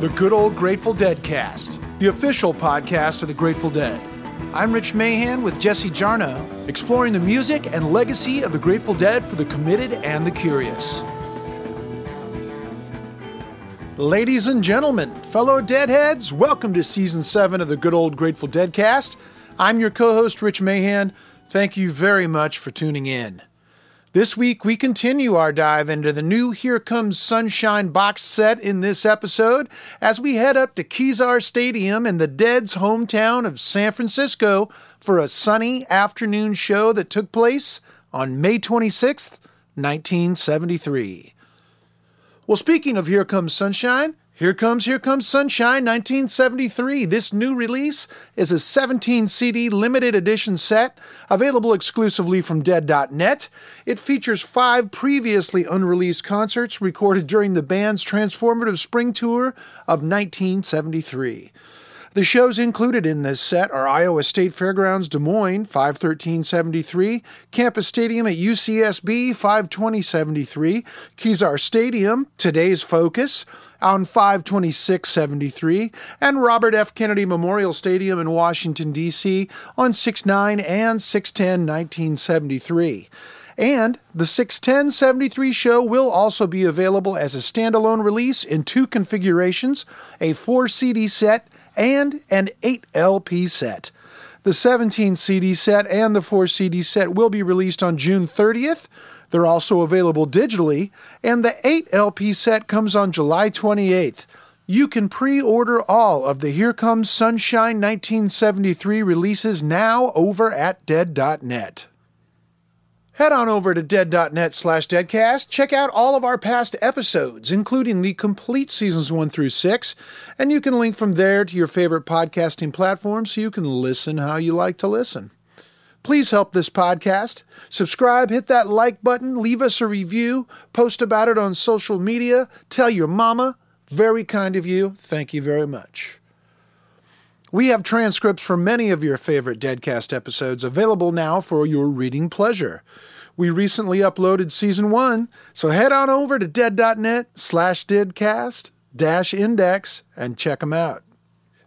The Good Old Grateful Dead Cast, the official podcast of the Grateful Dead. I'm Rich Mahan with Jesse Jarno, exploring the music and legacy of the Grateful Dead for the committed and the curious. Ladies and gentlemen, fellow Deadheads, welcome to Season 7 of the Good Old Grateful Dead Cast. I'm your co-host, Rich Mahan. Thank you very much for tuning in. This week, we continue our dive into the new Here Comes Sunshine box set in this episode as we head up to Kezar Stadium in the Dead's hometown of San Francisco for a sunny afternoon show that took place on May 26th, 1973. Well, speaking of Here Comes Sunshine, Here Comes Sunshine 1973. This new release is a 17-CD limited edition set available exclusively from Dead.net. It features 5 previously unreleased concerts recorded during the band's transformative spring tour of 1973. The shows included in this set are Iowa State Fairgrounds, Des Moines, 5/13/73, Campus Stadium at UCSB, 5/20/73, Kezar Stadium, Today's Focus, on 5/26/73, and Robert F. Kennedy Memorial Stadium in Washington, D.C., on 6/9 and 6/10/1973. And the 6/10/73 show will also be available as a standalone release in 2 configurations, a 4-CD set and an 8-LP set. The 17-CD set and the 4-CD set will be released on June 30th. They're also available digitally, and the 8-LP set comes on July 28th. You can pre-order all of the Here Comes Sunshine 1973 releases now over at Dead.net. Head on over to dead.net/deadcast, check out all of our past episodes, including the complete seasons 1 through 6, and you can link from there to your favorite podcasting platform so you can listen how you like to listen. Please help this podcast. Subscribe, hit that like button, leave us a review, post about it on social media, tell your mama. Very kind of you. Thank you very much. We have transcripts for many of your favorite Deadcast episodes available now for your reading pleasure. We recently uploaded Season 1, so head on over to dead.net/deadcast-index and check them out.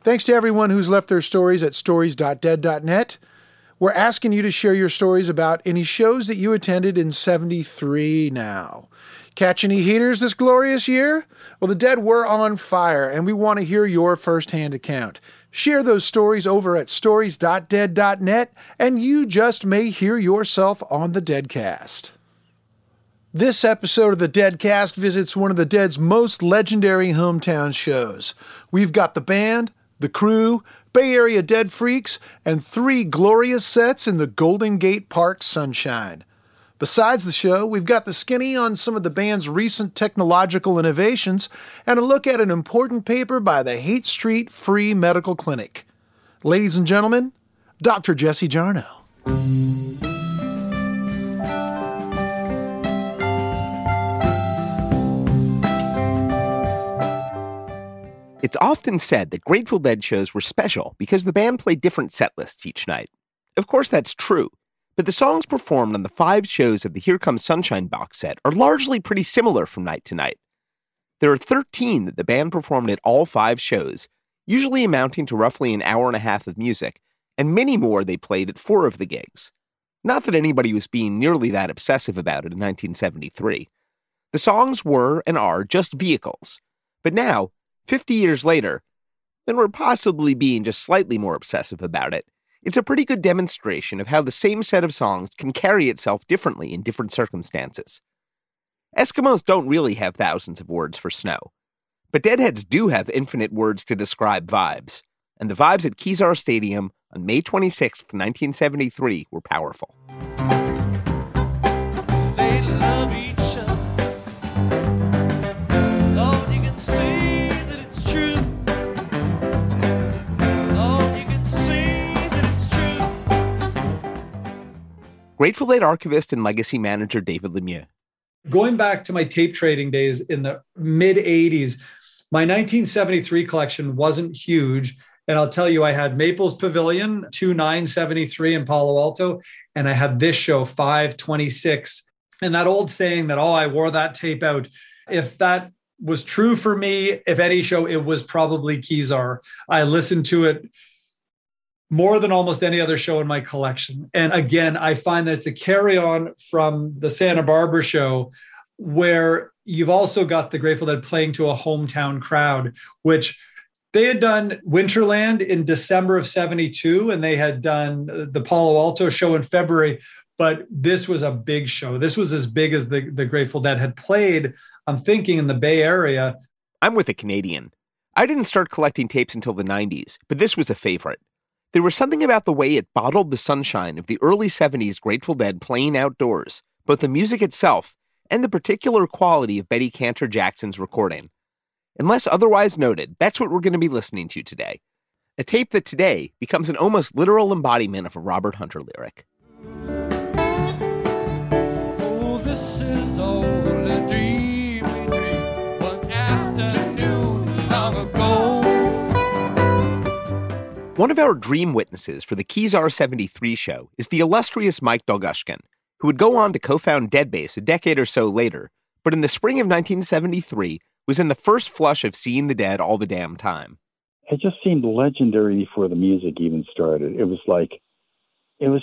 Thanks to everyone who's left their stories at stories.dead.net. We're asking you to share your stories about any shows that you attended in 73 now. Catch any heaters this glorious year? Well, the Dead were on fire, and we want to hear your firsthand account. Share those stories over at stories.dead.net, and you just may hear yourself on the Deadcast. This episode of the Deadcast visits one of the Dead's most legendary hometown shows. We've got the band, the crew, Bay Area Dead Freaks, and 3 glorious sets in the Golden Gate Park sunshine. Besides the show, we've got the skinny on some of the band's recent technological innovations and a look at an important paper by the Haight Street Free Medical Clinic. Ladies and gentlemen, Dr. Jesse Jarno. It's often said that Grateful Dead shows were special because the band played different set lists each night. Of course, that's true. But the songs performed on the 5 shows of the Here Comes Sunshine box set are largely pretty similar from night to night. There are 13 that the band performed at all 5 shows, usually amounting to roughly an hour and a half of music, and many more they played at 4 of the gigs. Not that anybody was being nearly that obsessive about it in 1973. The songs were and are just vehicles. But now, 50 years later, and we're possibly being just slightly more obsessive about it, it's a pretty good demonstration of how the same set of songs can carry itself differently in different circumstances. Eskimos don't really have thousands of words for snow, but Deadheads do have infinite words to describe vibes, and the vibes at Kezar Stadium on May 26, 1973 were powerful. They love each other. Oh, you can see. Grateful Dead archivist and legacy manager David Lemieux. Going back to my tape trading days in the mid-'80s, my 1973 collection wasn't huge. And I'll tell you, I had Maples Pavilion, 2/9/73 in Palo Alto, and I had this show, 5/26. And that old saying that, oh, I wore that tape out. If that was true for me, if any show, it was probably Kezar. I listened to it more than almost any other show in my collection. And again, I find that it's a carry on from the Santa Barbara show, where you've also got the Grateful Dead playing to a hometown crowd, which they had done Winterland in December of 72, and they had done the Palo Alto show in February, but this was a big show. This was as big as the Grateful Dead had played, I'm thinking, in the Bay Area. I'm with a Canadian. I didn't start collecting tapes until the 90s, but this was a favorite. There was something about the way it bottled the sunshine of the early 70s Grateful Dead playing outdoors, both the music itself and the particular quality of Betty Cantor Jackson's recording. Unless otherwise noted, that's what we're going to be listening to today. A tape that today becomes an almost literal embodiment of a Robert Hunter lyric. Oh, this is only a dreamy dream, one afternoon long ago. One of our dream witnesses for the Kezar 73 show is the illustrious Mike Dolgushkin, who would go on to co-found Deadbase a decade or so later, but in the spring of 1973 was in the first flush of Seeing the Dead all the damn time. It just seemed legendary before the music even started. It was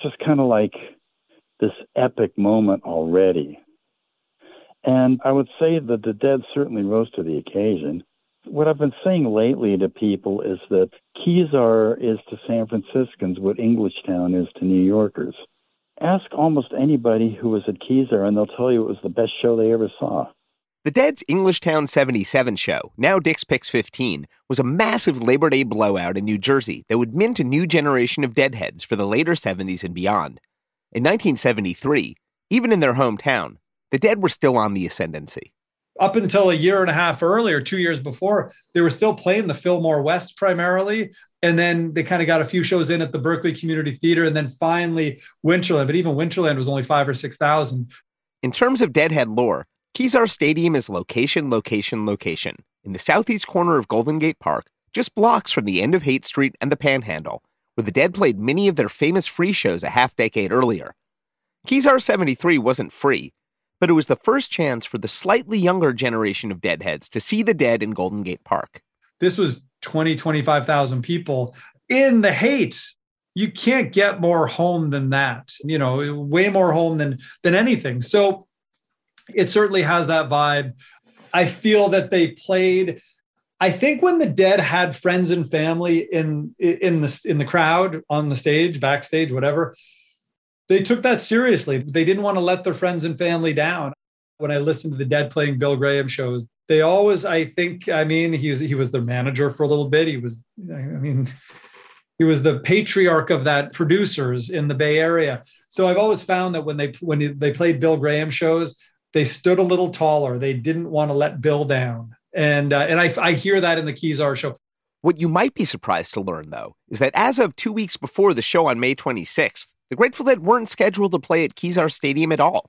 just kind of like this epic moment already. And I would say that the Dead certainly rose to the occasion. What I've been saying lately to people is that Kezar is to San Franciscans what Englishtown is to New Yorkers. Ask almost anybody who was at Kezar, and they'll tell you it was the best show they ever saw. The Dead's Englishtown 77 show, now Dick's Picks 15, was a massive Labor Day blowout in New Jersey that would mint a new generation of Deadheads for the later 70s and beyond. In 1973, even in their hometown, the Dead were still on the ascendancy. Up until a year and a half earlier, 2 years before, they were still playing the Fillmore West primarily. And then they kind of got a few shows in at the Berkeley Community Theater and then finally Winterland. But even Winterland was only 5,000 or 6,000. In terms of Deadhead lore, Kezar Stadium is location, location, location. In the southeast corner of Golden Gate Park, just blocks from the end of Haight Street and the Panhandle, where the Dead played many of their famous free shows a half-decade earlier. Kezar 73 wasn't free, but it was the first chance for the slightly younger generation of Deadheads to see the Dead in Golden Gate Park. This was 20, 25,000 people in the Haight. You can't get more home than that, you know, way more home than anything. So it certainly has that vibe. I feel that they played, I think when the Dead had friends and family in the crowd, on the stage, backstage, whatever, they took that seriously. They didn't want to let their friends and family down. When I listened to the Dead playing Bill Graham shows, they always, I think, I mean, he was their manager for a little bit. He was the patriarch of that producers in the Bay Area. So I've always found that when they played Bill Graham shows, they stood a little taller. They didn't want to let Bill down. And I hear that in the Kezar show. What you might be surprised to learn, though, is that as of 2 weeks before the show on May 26th, the Grateful Dead weren't scheduled to play at Kezar Stadium at all.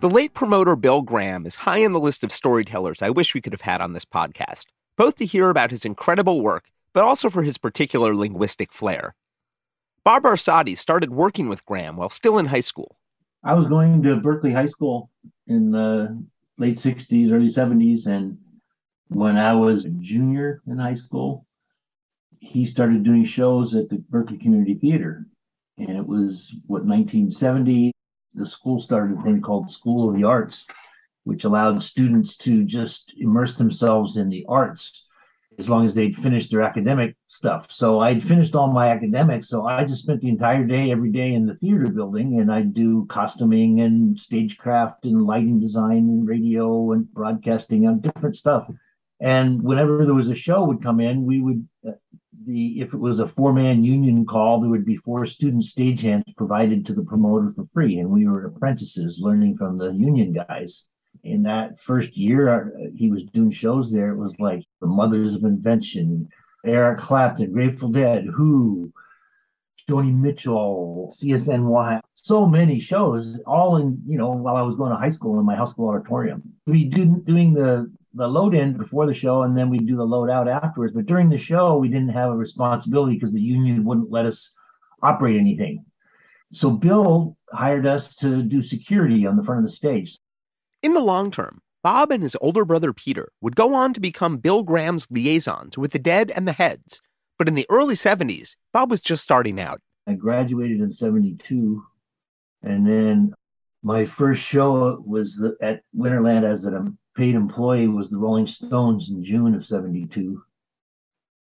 The late promoter Bill Graham is high on the list of storytellers I wish we could have had on this podcast, both to hear about his incredible work, but also for his particular linguistic flair. Bob Arsotti started working with Graham while still in high school. I was going to Berkeley High School in the late 60s, early 70s, and when I was a junior in high school, he started doing shows at the Berkeley Community Theater, and it was, 1970? The school started a thing called School of the Arts, which allowed students to just immerse themselves in the arts as long as they'd finished their academic stuff. So I'd finished all my academics, so I just spent the entire day, every day in the theater building, and I'd do costuming and stagecraft and lighting design and radio and broadcasting and different stuff. And whenever there was a show would come in, we would... If it was a four-man union call, there would be four student stagehands provided to the promoter for free, and we were apprentices learning from the union guys. In that first year he was doing shows there, it was like The Mothers of Invention, Eric Clapton, Grateful Dead, Who, Joni Mitchell, CSNY, so many shows, all in, you know, while I was going to high school in my high school auditorium. We did doing the load in before the show, and then we do the load out afterwards. But during the show, we didn't have a responsibility because the union wouldn't let us operate anything. So Bill hired us to do security on the front of the stage. In the long term, Bob and his older brother Peter would go on to become Bill Graham's liaisons with the Dead and the Heads. But in the early 70s, Bob was just starting out. I graduated in 72, and then my first show was at Winterland as a paid employee was the Rolling Stones in June of 72.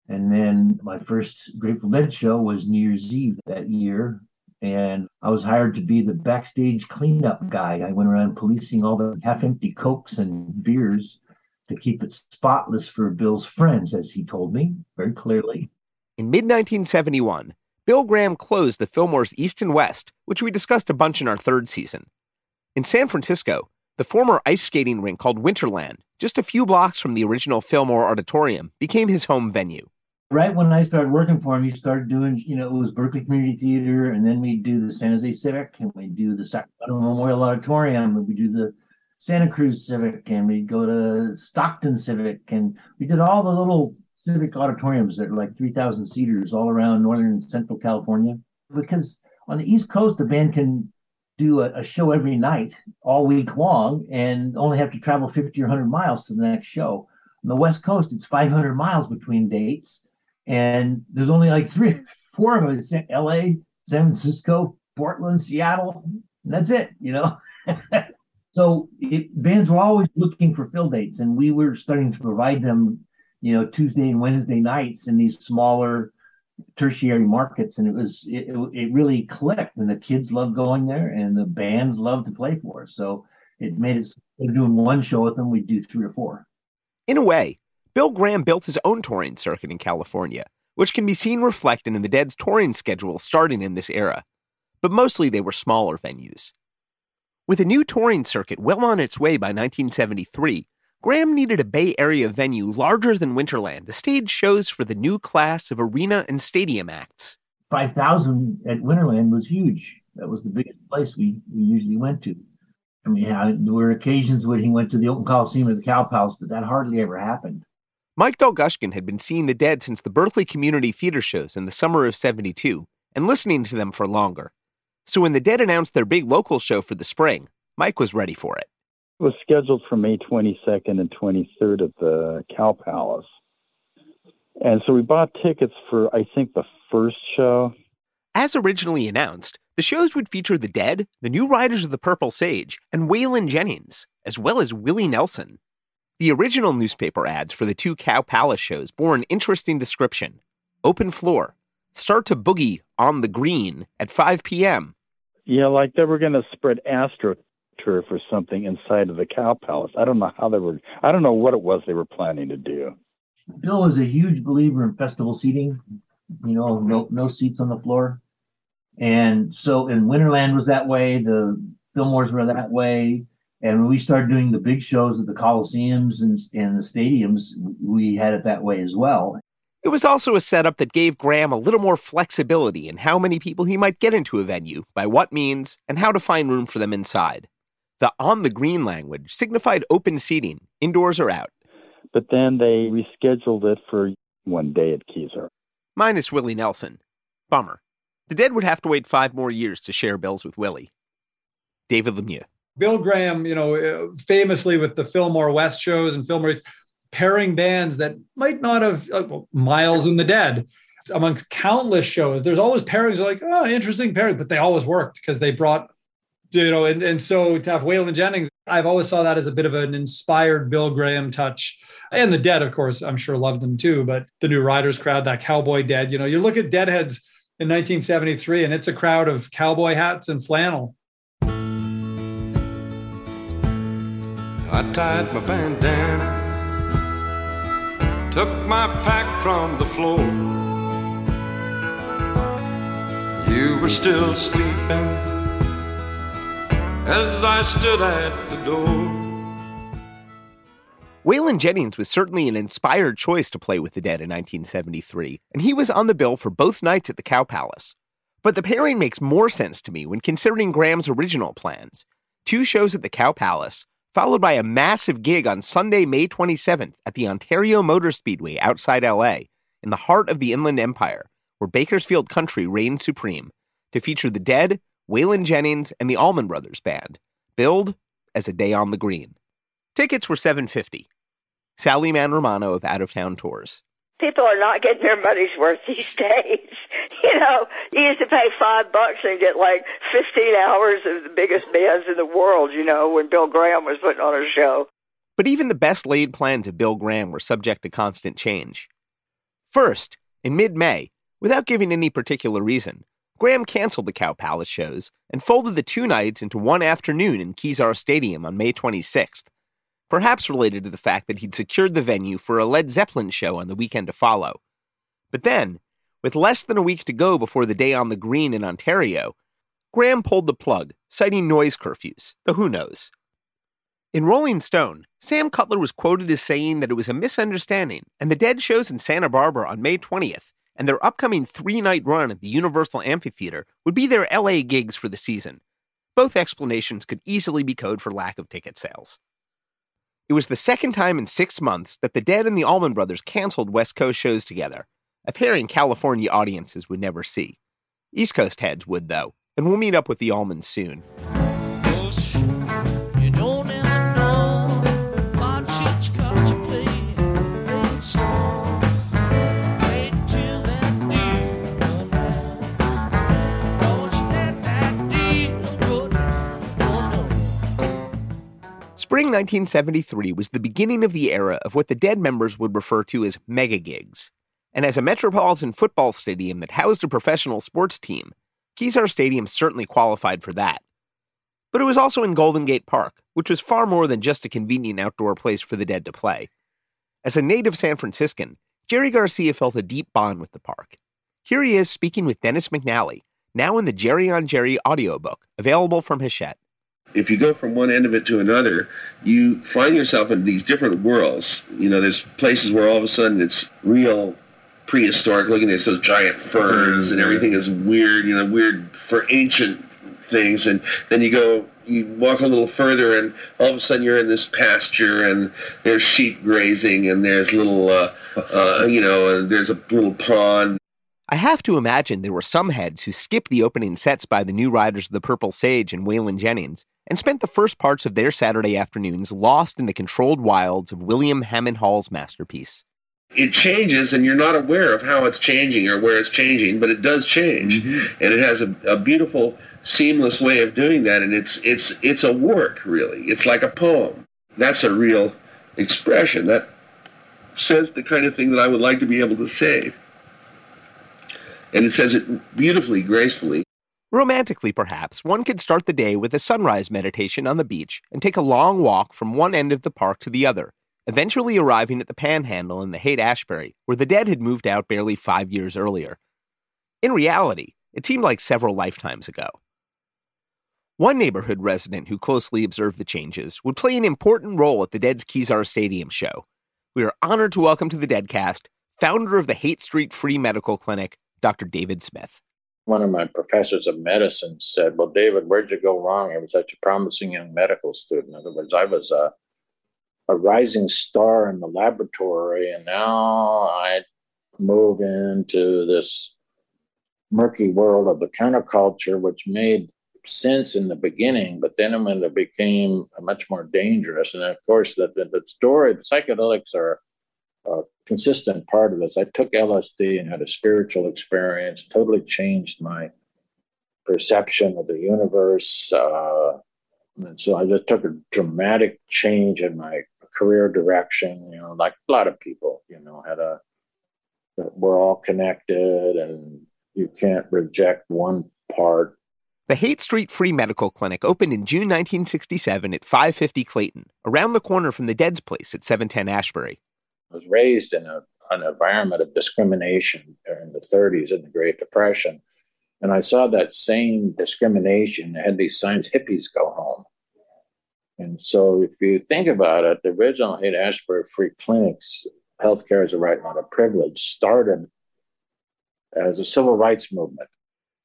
And then my first Grateful Dead show was New Year's Eve that year, and I was hired to be the backstage cleanup guy. I went around policing all the half-empty Cokes and beers to keep it spotless for Bill's friends, as he told me very clearly. In mid-1971, Bill Graham closed the Fillmore's East and West, which we discussed a bunch in our third season. In San Francisco, the former ice skating rink called Winterland, just a few blocks from the original Fillmore Auditorium, became his home venue. Right when I started working for him, he started doing, you know, it was Berkeley Community Theater, and then we do the San Jose Civic, and we do the Sacramento Memorial Auditorium, and we do the Santa Cruz Civic, and we go to Stockton Civic, and we did all the little civic auditoriums that are like 3,000 seaters all around Northern and Central California. Because on the East Coast, the band can do a show every night, all week long, and only have to travel 50 or 100 miles to the next show. On the West Coast, it's 500 miles between dates. And there's only like 3 or 4 of us in LA, San Francisco, Portland, Seattle, and that's it, you know? So bands were always looking for fill dates, and we were starting to provide them, you know, Tuesday and Wednesday nights in these smaller tertiary markets. And it really clicked, and the kids loved going there, and the bands loved to play for us. So it made it, instead of doing one show with them, we'd do 3 or 4. In a way, Bill Graham built his own touring circuit in California, which can be seen reflected in the Dead's touring schedule starting in this era. But mostly they were smaller venues. With a new touring circuit well on its way by 1973, Graham needed a Bay Area venue larger than Winterland to stage shows for the new class of arena and stadium acts. 5,000 at Winterland was huge. That was the biggest place we usually went to. I mean, there were occasions when he went to the Oakland Coliseum or the Cow Palace, but that hardly ever happened. Mike Dolgushkin had been seeing the Dead since the Berkeley Community Theater shows in the summer of 72 and listening to them for longer. So when the Dead announced their big local show for the spring, Mike was ready for it. It was scheduled for May 22nd and 23rd at the Cow Palace. And so we bought tickets for, I think, the first show. As originally announced, the shows would feature the Dead, the New Riders of the Purple Sage, and Waylon Jennings, as well as Willie Nelson. The original newspaper ads for the two Cow Palace shows bore an interesting description. Open floor. Start to boogie on the green at 5 p.m. Yeah, like they were going to spread AstroTurf or something inside of the Cow Palace. I don't know how they were. I don't know what it was they were planning to do. Bill was a huge believer in festival seating. You know, no seats on the floor. And so in Winterland was that way. The Fillmores were that way. And when we started doing the big shows at the Coliseums and the stadiums, we had it that way as well. It was also a setup that gave Graham a little more flexibility in how many people he might get into a venue, by what means, and how to find room for them inside. The on-the-green language signified open seating, indoors or out. But then they rescheduled it for one day at Kezar. Minus Willie Nelson. Bummer. The Dead would have to wait 5 more years to share bills with Willie. David Lemieux. Bill Graham, you know, famously with the Fillmore West shows and Fillmore East, pairing bands that might not have, Miles and the Dead, amongst countless shows, there's always pairings like, oh, interesting pairing, but they always worked because they brought, you know, and so to have Waylon Jennings, I've always saw that as a bit of an inspired Bill Graham touch. And the Dead, of course, I'm sure loved them too, but the New Riders crowd, that cowboy Dead, you know, you look at Deadheads in 1973 and it's a crowd of cowboy hats and flannel. I tied my bandana, took my pack from the floor. You were still sleeping as I stood at the door. Waylon Jennings was certainly an inspired choice to play with the Dead in 1973, and he was on the bill for both nights at the Cow Palace. But the pairing makes more sense to me when considering Graham's original plans. Two shows at the Cow Palace, followed by a massive gig on Sunday, May 27th at the Ontario Motor Speedway outside L.A., in the heart of the Inland Empire, where Bakersfield country reigned supreme, to feature the Dead, Waylon Jennings, and the Allman Brothers Band, billed as A Day on the Green. Tickets were $7.50. Sally Mann-Romano of Out of Town Tours. People are not getting their money's worth these days. You know, you used to pay $5 and get like 15 hours of the biggest bands in the world, you know, when Bill Graham was putting on a show. But even the best-laid plans of Bill Graham were subject to constant change. First, in mid-May, without giving any particular reason, Graham canceled the Cow Palace shows and folded the two nights into one afternoon in Kezar Stadium on May 26th. Perhaps related to the fact that he'd secured the venue for a Led Zeppelin show on the weekend to follow. But then, with less than a week to go before the Day on the Green in Ontario, Graham pulled the plug, citing noise curfews, the who knows. In Rolling Stone, Sam Cutler was quoted as saying that it was a misunderstanding, and the Dead shows in Santa Barbara on May 20th, and their upcoming three-night run at the Universal Amphitheater would be their LA gigs for the season. Both explanations could easily be code for lack of ticket sales. It was the second time in 6 months that the Dead and the Allman Brothers canceled West Coast shows together, a pairing California audiences would never see. East Coast heads would, though, and we'll meet up with the Allmans soon. Spring 1973 was the beginning of the era of what the Dead members would refer to as mega gigs. And as a metropolitan football stadium that housed a professional sports team, Kezar Stadium certainly qualified for that. But it was also in Golden Gate Park, which was far more than just a convenient outdoor place for the Dead to play. As a native San Franciscan, Jerry Garcia felt a deep bond with the park. Here he is speaking with Dennis McNally, now in the Jerry on Jerry audiobook, available from Hachette. If you go from one end of it to another, you find yourself in these different worlds. You know, there's places where all of a sudden it's real prehistoric looking. There's those giant ferns and everything is weird, you know, weird for ancient things. And then you go, you walk a little further and all of a sudden you're in this pasture and there's sheep grazing and there's little, there's a little pond. I have to imagine there were some heads who skipped the opening sets by the New Riders of the Purple Sage and Waylon Jennings and spent the first parts of their Saturday afternoons lost in the controlled wilds of William Hammond Hall's masterpiece. It changes, and you're not aware of how it's changing or where it's changing, but it does change. Mm-hmm. And it has a beautiful, seamless way of doing that, and it's a work, really. It's like a poem. That's a real expression. That says the kind of thing that I would like to be able to say. And it says it beautifully, gracefully. Romantically, perhaps, one could start the day with a sunrise meditation on the beach and take a long walk from one end of the park to the other, eventually arriving at the Panhandle in the Haight-Ashbury, where the Dead had moved out barely 5 years earlier. In reality, it seemed like several lifetimes ago. One neighborhood resident who closely observed the changes would play an important role at the Dead's Kezar Stadium show. We are honored to welcome to the Deadcast, founder of the Haight Street Free Medical Clinic, Dr. David Smith. One of my professors of medicine said, well, David, where'd you go wrong? I was such a promising young medical student. In other words, I was a rising star in the laboratory, and now I move into this murky world of the counterculture, which made sense in the beginning, but then when it became much more dangerous. And of course, the story, the psychedelics are a consistent part of this. I took LSD and had a spiritual experience, totally changed my perception of the universe. And so I just took a dramatic change in my career direction, you know, like a lot of people, you know, we're all connected and you can't reject one part. The Haight Street Free Medical Clinic opened in June 1967 at 550 Clayton, around the corner from the Dead's place at 710 Ashbury. I was raised in an environment of discrimination in the 30s in the Great Depression. And I saw that same discrimination that had these signs, hippies go home. And so if you think about it, the original Haight-Ashbury Free Clinics, healthcare is a right, not a privilege, started as a civil rights movement.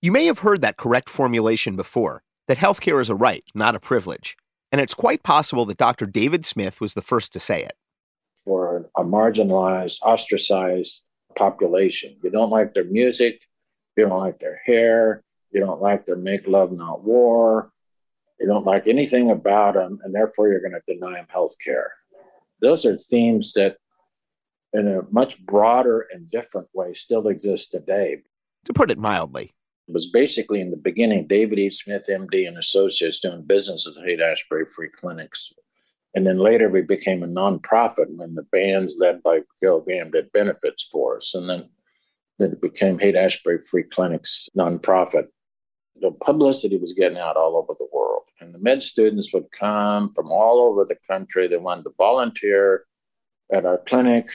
You may have heard that correct formulation before, that healthcare is a right, not a privilege. And it's quite possible that Dr. David Smith was the first to say it. For a marginalized, ostracized population, you don't like their music, you don't like their hair, you don't like their make love, not war, you don't like anything about them, and therefore you're going to deny them healthcare. Those are themes that, in a much broader and different way, still exist today. To put it mildly. It was basically in the beginning, David E. Smith, MD and Associates, doing business at Haight-Ashbury Free Clinics. And then later we became a nonprofit when the bands led by Bill Graham did benefits for us. And then it became Haight-Ashbury Free Clinics nonprofit. The publicity was getting out all over the world. And the med students would come from all over the country. They wanted to volunteer at our clinic,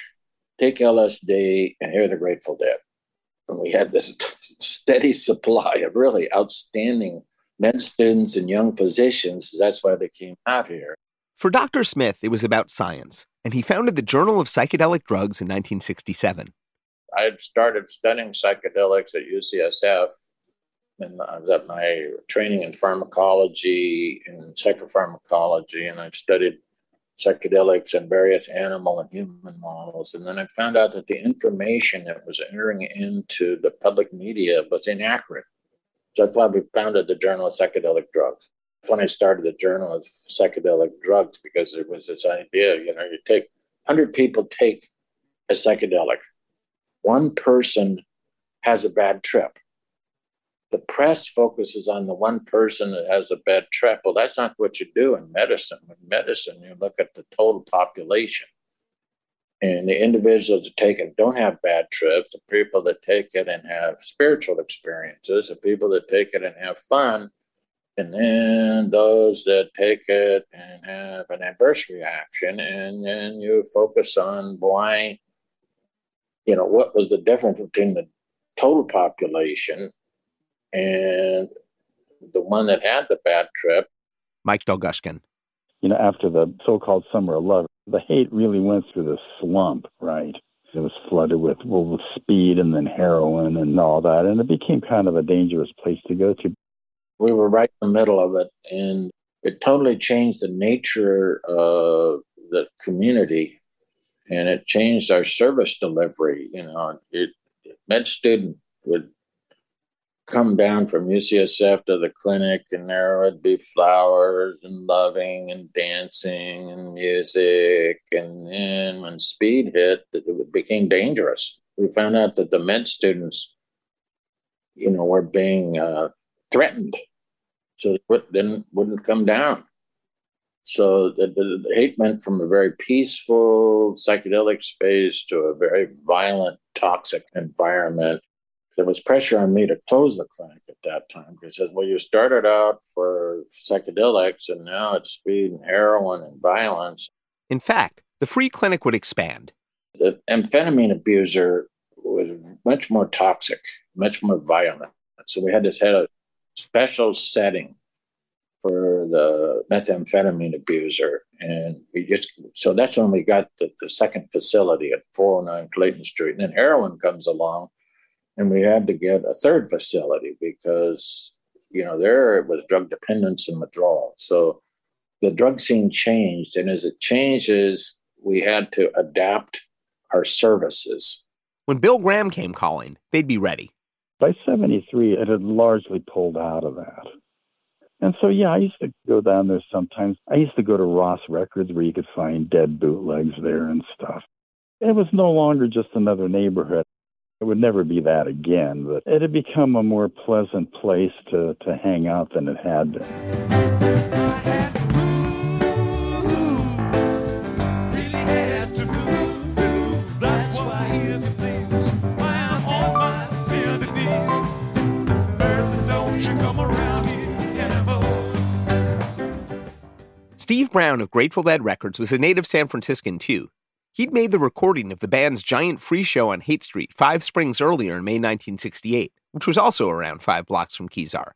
take LSD, and hear the Grateful Dead. And we had this steady supply of really outstanding med students and young physicians. That's why they came out here. For Dr. Smith, it was about science, and he founded the Journal of Psychedelic Drugs in 1967. I had started studying psychedelics at UCSF, and I was at my training in pharmacology and psychopharmacology, and I studied psychedelics and various animal and human models. And then I found out that the information that was entering into the public media was inaccurate. So that's why we founded the Journal of Psychedelic Drugs. When I started the Journal of Psychedelic Drugs, because there was this idea, you take 100 people take a psychedelic. One person has a bad trip. The press focuses on the one person that has a bad trip. Well, that's not what you do in medicine. In medicine, you look at the total population. And the individuals that take it don't have bad trips. The people that take it and have spiritual experiences, the people that take it and have fun, and then those that take it and have an adverse reaction. And then you focus on why, what was the difference between the total population and the one that had the bad trip. Mike Dolgushkin. After the so-called Summer of Love, the hate really went through the slump, right? It was flooded with speed and then heroin and all that, and it became kind of a dangerous place to go to. We were right in the middle of it, and it totally changed the nature of the community, and it changed our service delivery. Med student would come down from UCSF to the clinic, and there would be flowers and loving and dancing and music. And then when speed hit, it became dangerous. We found out that the med students, were being threatened, so they wouldn't come down. So the hate went from a very peaceful psychedelic space to a very violent, toxic environment. There was pressure on me to close the clinic at that time because it said, you started out for psychedelics and now it's speed and heroin and violence. In fact, the free clinic would expand. The amphetamine abuser was much more toxic, much more violent. So we had a special setting for the methamphetamine abuser. And so that's when we got the second facility at 409 Clayton Street. And then heroin comes along. And we had to get a third facility because, there it was drug dependence and withdrawal. So the drug scene changed. And as it changes, we had to adapt our services. When Bill Graham came calling, they'd be ready. By 73, it had largely pulled out of that. And so, I used to go down there sometimes. I used to go to Ross Records where you could find Dead bootlegs there and stuff. It was no longer just another neighborhood. It would never be that again, but it had become a more pleasant place to hang out than it had been. Steve Brown of Grateful Dead Records was a native San Franciscan, too. He'd made the recording of the band's giant free show on Haight Street 5 springs earlier in May 1968, which was also around 5 blocks from Kezar.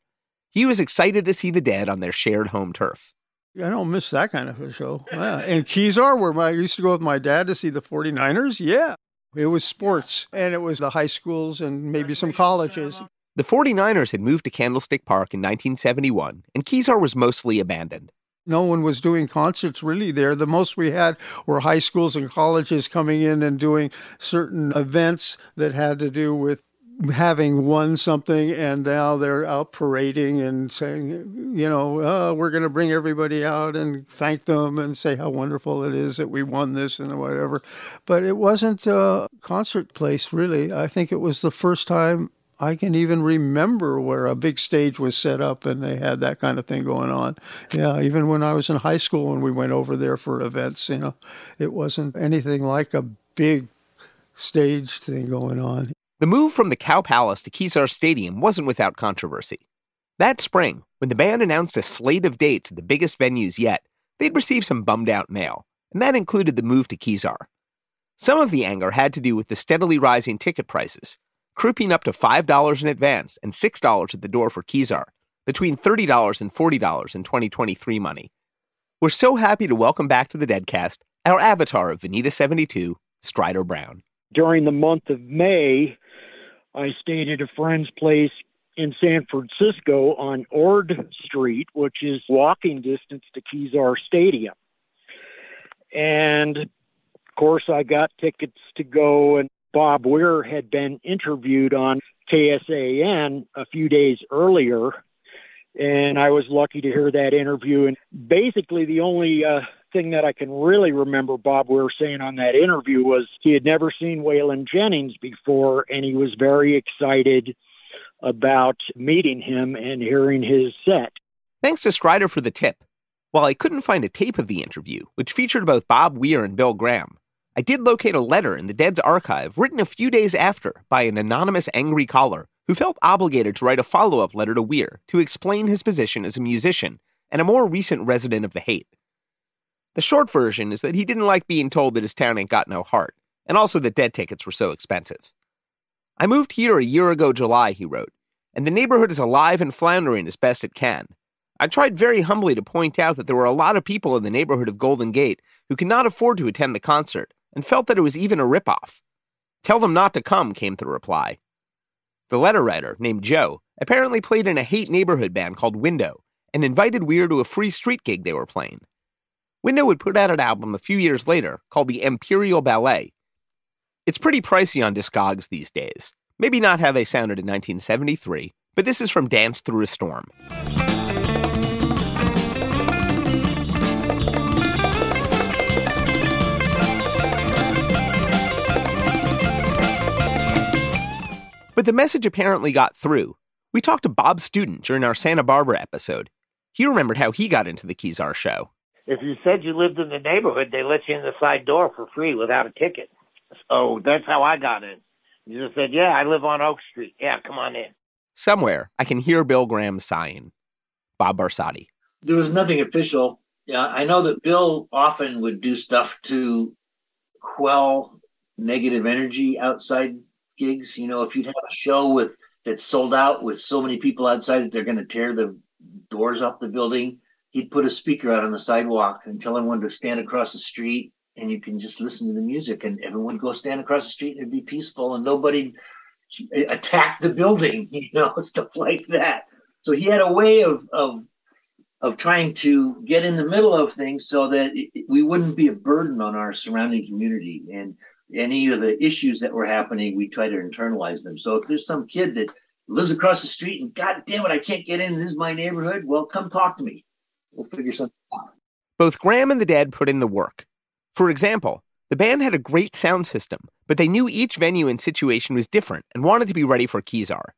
He was excited to see the Dead on their shared home turf. I don't miss that kind of a show. Yeah. And Kezar, where I used to go with my dad to see the 49ers, yeah. It was sports, and it was the high schools and maybe some colleges. The 49ers had moved to Candlestick Park in 1971, and Kezar was mostly abandoned. No one was doing concerts really there. The most we had were high schools and colleges coming in and doing certain events that had to do with having won something, and now they're out parading and saying, you know, we're going to bring everybody out and thank them and say how wonderful it is that we won this and whatever. But it wasn't a concert place, really. I think it was the first time I can even remember where a big stage was set up and they had that kind of thing going on. Yeah, even when I was in high school and we went over there for events, you know, it wasn't anything like a big stage thing going on. The move from the Cow Palace to Kezar Stadium wasn't without controversy. That spring, when the band announced a slate of dates at the biggest venues yet, they'd received some bummed-out mail, and that included the move to Kezar. Some of the anger had to do with the steadily rising ticket prices, creeping up to $5 in advance and $6 at the door for Kezar, between $30 and $40 in 2023 money. We're so happy to welcome back to the Deadcast our avatar of Venita 72, Strider Brown. During the month of May, I stayed at a friend's place in San Francisco on Ord Street, which is walking distance to Kezar Stadium. And, of course, I got tickets to go, and Bob Weir had been interviewed on KSAN a few days earlier, and I was lucky to hear that interview. And basically the only thing that I can really remember Bob Weir saying on that interview was he had never seen Waylon Jennings before, and he was very excited about meeting him and hearing his set. Thanks to Strider for the tip. While I couldn't find a tape of the interview, which featured both Bob Weir and Bill Graham, I did locate a letter in the Dead's archive written a few days after by an anonymous angry caller who felt obligated to write a follow-up letter to Weir to explain his position as a musician and a more recent resident of the Haight. The short version is that he didn't like being told that his town ain't got no heart, and also that Dead tickets were so expensive. I moved here a year ago July, he wrote, and the neighborhood is alive and floundering as best it can. I tried very humbly to point out that there were a lot of people in the neighborhood of Golden Gate who could not afford to attend the concert and felt that it was even a ripoff. Tell them not to come, came the reply. The letter writer, named Joe, apparently played in a Haight neighborhood band called Window and invited Weir to a free street gig they were playing. Window would put out an album a few years later called The Imperial Ballet. It's pretty pricey on Discogs these days. Maybe not how they sounded in 1973, but this is from Dance Through a Storm. But the message apparently got through. We talked to Bob Student during our Santa Barbara episode. He remembered how he got into the Kezar show. If you said you lived in the neighborhood, they let you in the side door for free without a ticket. So that's how I got in. You just said, yeah, I live on Oak Street. Yeah, come on in. Somewhere, I can hear Bill Graham sighing. Bob Barsotti. There was nothing official. Yeah, I know that Bill often would do stuff to quell negative energy outside gigs. You know, if you'd have a show that's sold out with so many people outside that they're going to tear the doors off the building, he'd put a speaker out on the sidewalk and tell everyone to stand across the street and you can just listen to the music, and everyone would go stand across the street and it'd be peaceful and nobody attacked the building, you know, stuff like that. So he had a way of trying to get in the middle of things so that we wouldn't be a burden on our surrounding community, and any of the issues that were happening, we try to internalize them. So if there's some kid that lives across the street and God damn it, I can't get in, this is my neighborhood, well, come talk to me. We'll figure something out. Both Graham and the Dead put in the work. For example, the band had a great sound system, but they knew each venue and situation was different and wanted to be ready for Kezar.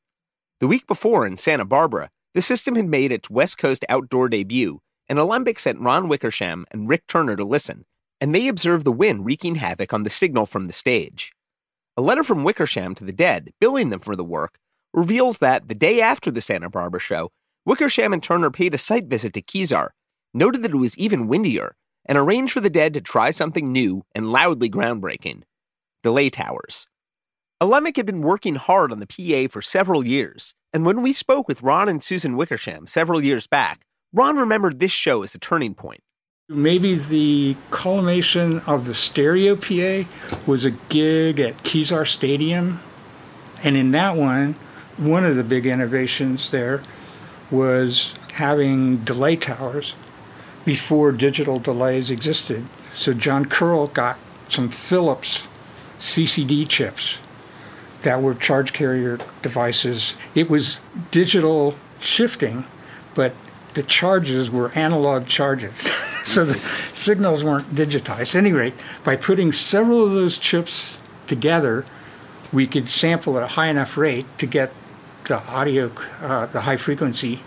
The week before in Santa Barbara, the system had made its West Coast outdoor debut, and Alembic sent Ron Wickersham and Rick Turner to listen, and they observed the wind wreaking havoc on the signal from the stage. A letter from Wickersham to the Dead, billing them for the work, reveals that the day after the Santa Barbara show, Wickersham and Turner paid a site visit to Kezar, noted that it was even windier, and arranged for the Dead to try something new and loudly groundbreaking: delay towers. Alembic had been working hard on the PA for several years, and when we spoke with Ron and Susan Wickersham several years back, Ron remembered this show as a turning point. Maybe the culmination of the stereo PA was a gig at Kezar Stadium, and in that one, one of the big innovations there was having delay towers before digital delays existed. So John Curl got some Philips CCD chips that were charge carrier devices. It was digital shifting, but the charges were analog charges. So the signals weren't digitized. At any rate, by putting several of those chips together, we could sample at a high enough rate to get the audio, the high frequency,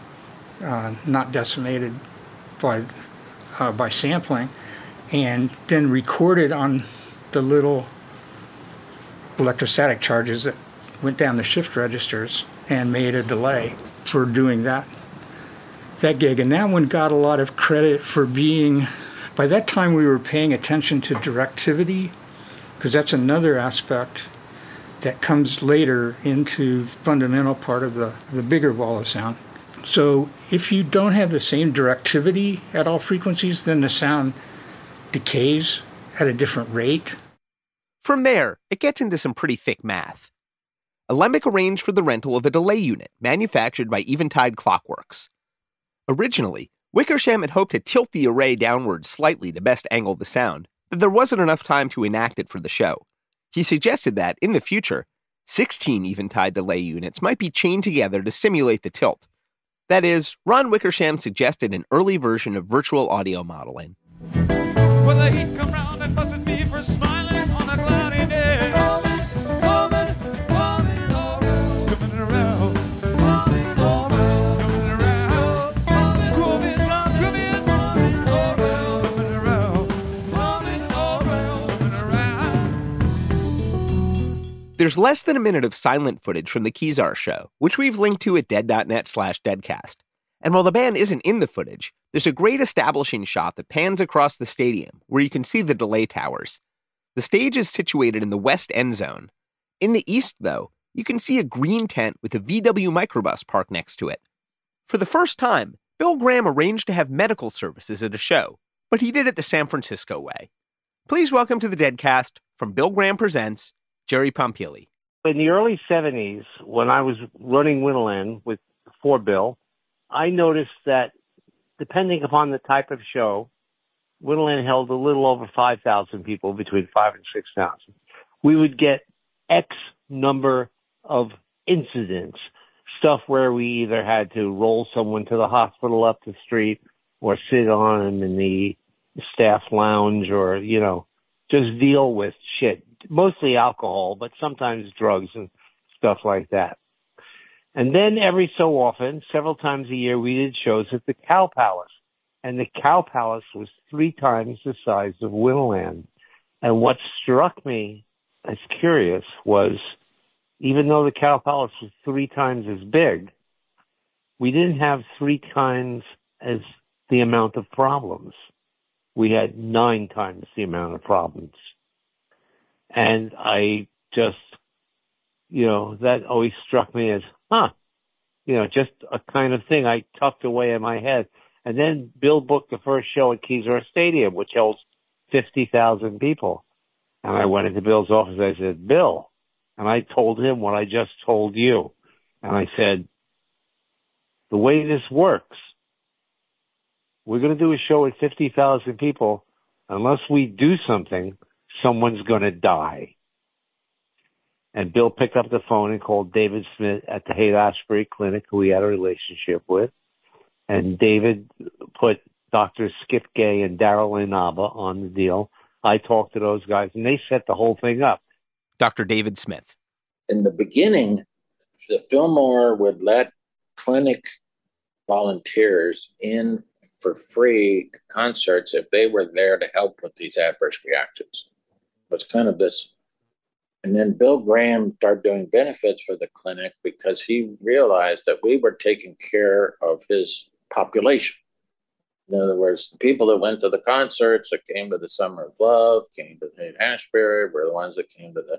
not decimated by sampling, and then recorded on the little electrostatic charges that went down the shift registers and made a delay for doing that gig. And that one got a lot of credit for being, by that time we were paying attention to directivity, because that's another aspect that comes later into fundamental part of the bigger wall of sound. So if you don't have the same directivity at all frequencies, then the sound decays at a different rate. From there, it gets into some pretty thick math. Alembic arranged for the rental of a delay unit manufactured by Eventide Clockworks. Originally, Wickersham had hoped to tilt the array downwards slightly to best angle the sound, but there wasn't enough time to enact it for the show. He suggested that, in the future, 16 Eventide delay units might be chained together to simulate the tilt. That is, Ron Wickersham suggested an early version of virtual audio modeling. Well, the heat come round and busted me for smiling on a cloudy day. There's less than a minute of silent footage from the Kezar show, which we've linked to at dead.net/deadcast. And while the band isn't in the footage, there's a great establishing shot that pans across the stadium, where you can see the delay towers. The stage is situated in the west end zone. In the east, though, you can see a green tent with a VW microbus parked next to it. For the first time, Bill Graham arranged to have medical services at a show, but he did it the San Francisco way. Please welcome to the Deadcast, from Bill Graham Presents, Jerry Pompili. In the early 70s, when I was running Winterland for Bill, I noticed that depending upon the type of show, Winterland held a little over 5,000 people, between 5,000 and 6,000. We would get X number of incidents, stuff where we either had to roll someone to the hospital up the street or sit on them in the staff lounge or, just deal with shit. Mostly alcohol, but sometimes drugs and stuff like that. And then every so often, several times a year, we did shows at the Cow Palace. And the Cow Palace was 3 times the size of Winterland. And what struck me as curious was, even though the Cow Palace was 3 times as big, we didn't have 3 times as the amount of problems. We had 9 times the amount of problems. And I just, that always struck me as, just a kind of thing I tucked away in my head. And then Bill booked the first show at Kezar Stadium, which holds 50,000 people. And I went into Bill's office. I said, Bill, and I told him what I just told you. And I said, the way this works, we're going to do a show at 50,000 people. Unless we do something, someone's going to die. And Bill picked up the phone and called David Smith at the Haight-Ashbury Clinic, who he had a relationship with. And David put Dr. Skip Gay and Daryl Inaba on the deal. I talked to those guys, and they set the whole thing up. Dr. David Smith. In the beginning, the Fillmore would let clinic volunteers in for free concerts if they were there to help with these adverse reactions. It's kind of this. And then Bill Graham started doing benefits for the clinic because he realized that we were taking care of his population. In other words, the people that went to the concerts, that came to the Summer of Love, came to Haight-Ashbury, were the ones that came to the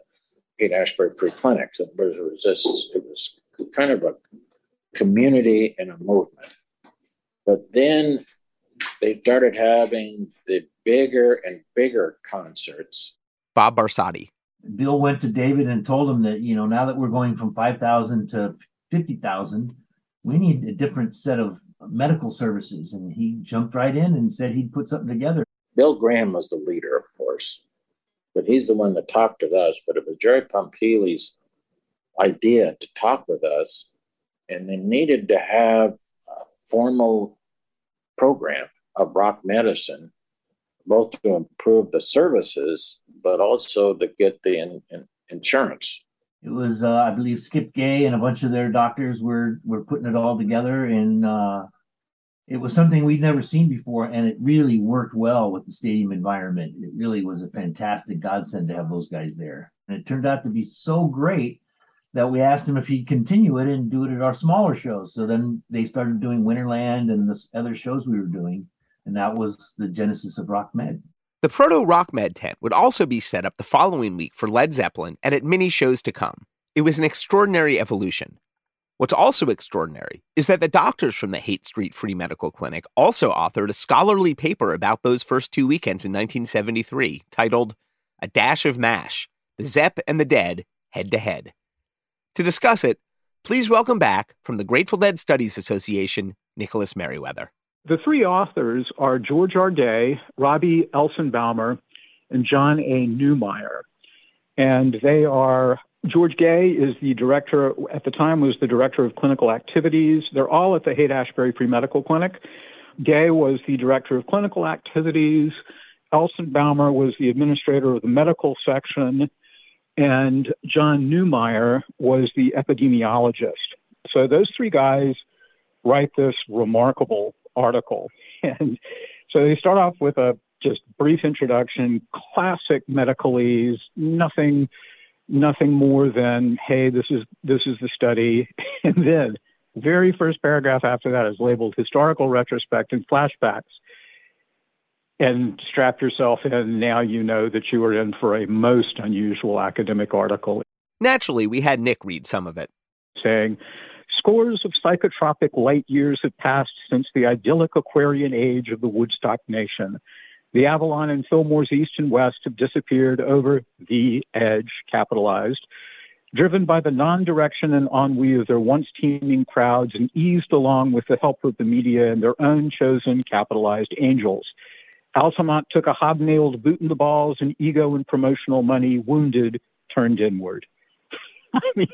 Haight-Ashbury Free Clinic. So it was kind of a community and a movement. But then they started having the bigger and bigger concerts. Bob Barsati. Bill went to David and told him that, now that we're going from 5,000 to 50,000. We need a different set of medical services. And he jumped right in and said he'd put something together. Bill Graham was the leader, of course, but he's the one that talked with us. But it was Jerry Pompili's idea to talk with us, and they needed to have a formal program of rock medicine, both to improve the services, but also to get the insurance. It was, I believe, Skip Gay and a bunch of their doctors were putting it all together, and it was something we'd never seen before, and it really worked well with the stadium environment. It really was a fantastic godsend to have those guys there. And it turned out to be so great that we asked him if he'd continue it and do it at our smaller shows. So then they started doing Winterland and the other shows we were doing, and that was the genesis of Rock Med. The proto-Rock Med tent would also be set up the following week for Led Zeppelin and at many shows to come. It was an extraordinary evolution. What's also extraordinary is that the doctors from the Haight Street Free Medical Clinic also authored a scholarly paper about those first two weekends in 1973 titled A Dash of MASH, the Zepp and the Dead Head to Head. To discuss it, please welcome back from the Grateful Dead Studies Association, Nicholas Merriweather. The three authors are George Arday, Robbie Elsenbaumer, and John A. Neumeier. And they are, George Gay is the director, at the time was the director of clinical activities. They're all at the Haight-Ashbury Free Medical Clinic. Gay was the director of clinical activities. Elsenbaumer was the administrator of the medical section. And John Neumeier was the epidemiologist. So those three guys write this remarkable article. And so they start off with a just brief introduction, classic medicalese, nothing more than, hey, this is the study. And then very first paragraph after that is labeled historical retrospect and flashbacks. And strap yourself in. Now you know that you are in for a most unusual academic article. Naturally, we had Nick read some of it. Saying, scores of psychotropic light years have passed since the idyllic Aquarian age of the Woodstock Nation. The Avalon and Fillmore's east and west have disappeared over the edge, capitalized, driven by the non-direction and ennui of their once-teeming crowds and eased along with the help of the media and their own chosen, capitalized angels. Altamont took a hobnailed boot in the balls and ego and promotional money, wounded, turned inward. I mean,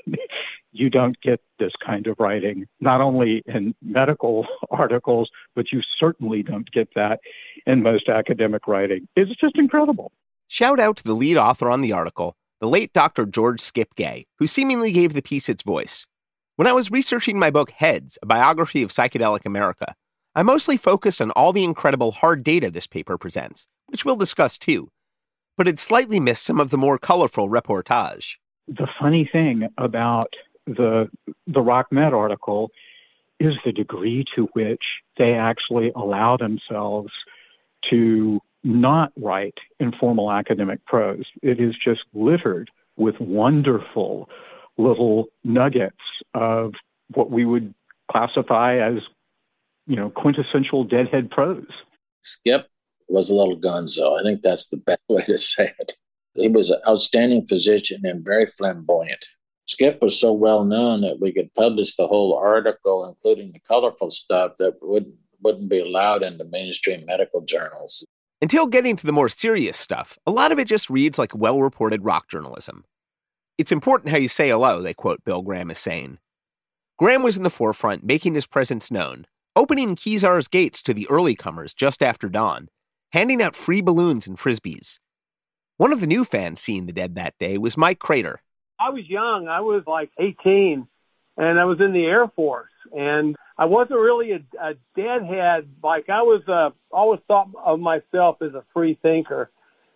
you don't get this kind of writing, not only in medical articles, but you certainly don't get that in most academic writing. It's just incredible. Shout out to the lead author on the article, the late Dr. George Skip Gay, who seemingly gave the piece its voice. When I was researching my book, Heads, A Biography of Psychedelic America, I mostly focused on all the incredible hard data this paper presents, which we'll discuss too, but it slightly missed some of the more colorful reportage. The funny thing about the Rock Med article is the degree to which they actually allow themselves to not write informal academic prose. It is just littered with wonderful little nuggets of what we would classify as, you know, quintessential deadhead prose. Skip was a little gonzo. I think that's the best way to say it. He was an outstanding physician and very flamboyant. Skip was so well known that we could publish the whole article, including the colorful stuff that wouldn't be allowed in the mainstream medical journals. Until getting to the more serious stuff, a lot of it just reads like well-reported rock journalism. It's important how you say hello, they quote Bill Graham as saying. Graham was in the forefront, making his presence known, opening Kezar's gates to the early comers just after dawn, handing out free balloons and frisbees. One of the new fans seeing the Dead that day was Mike Crater. I was young. I was like 18, and I was in the Air Force. And I wasn't really a deadhead. Like, I was always thought of myself as a free thinker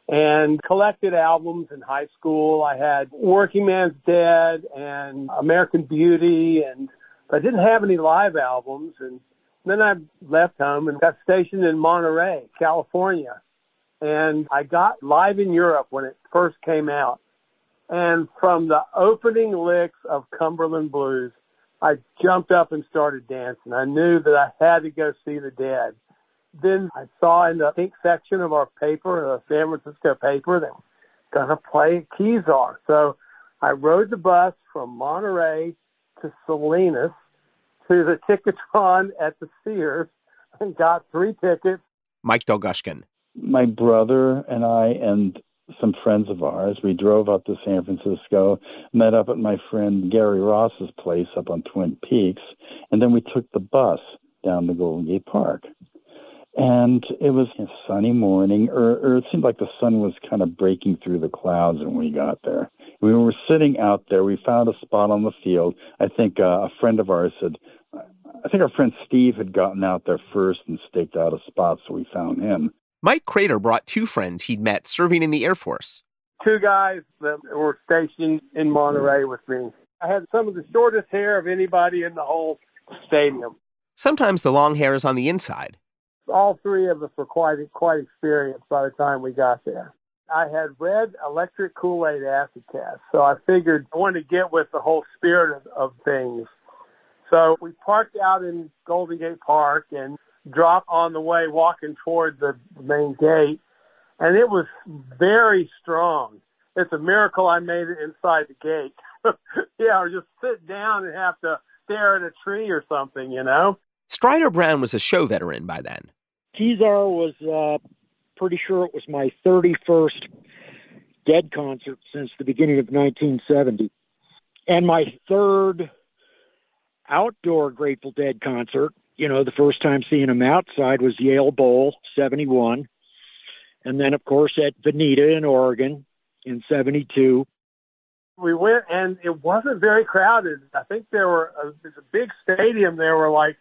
and collected albums in high school. I had Working Man's Dead and American Beauty, and I didn't have any live albums. And then I left home and got stationed in Monterey, California. And I got Live in Europe when it first came out. And from the opening licks of Cumberland Blues, I jumped up and started dancing. I knew that I had to go see the Dead. Then I saw in the pink section of our paper, the San Francisco paper, that was going to play Kezar. So I rode the bus from Monterey to Salinas to the Ticketron at the Sears and got 3 tickets. Mike Dolgushkin. My brother and I and some friends of ours, we drove up to San Francisco, met up at my friend Gary Ross's place up on Twin Peaks, and then we took the bus down to Golden Gate Park. And it was a sunny morning, or it seemed like the sun was kind of breaking through the clouds when we got there. We were sitting out there. We found a spot on the field. I think a friend of ours had, I think our friend Steve had gotten out there first and staked out a spot, so we found him. Mike Crater brought 2 friends he'd met serving in the Air Force. 2 guys that were stationed in Monterey with me. I had some of the shortest hair of anybody in the whole stadium. Sometimes the long hair is on the inside. All 3 of us were quite experienced by the time we got there. I had read Electric Kool-Aid Acid Test, so I figured I wanted to get with the whole spirit of things. So we parked out in Golden Gate Park and dropped on the way walking toward the main gate, and it was very strong. It's a miracle I made it inside the gate. Yeah, or just sit down and have to stare at a tree or something, you know? Strider Brown was a show veteran by then. Kezar was pretty sure it was my 31st Dead concert since the beginning of 1970. And my 3rd outdoor Grateful Dead concert, you know, the first time seeing them outside was Yale Bowl, 71. And then, of course, at Veneta in Oregon in 72. We went, and it wasn't very crowded. I think there were, it's a big stadium. There were like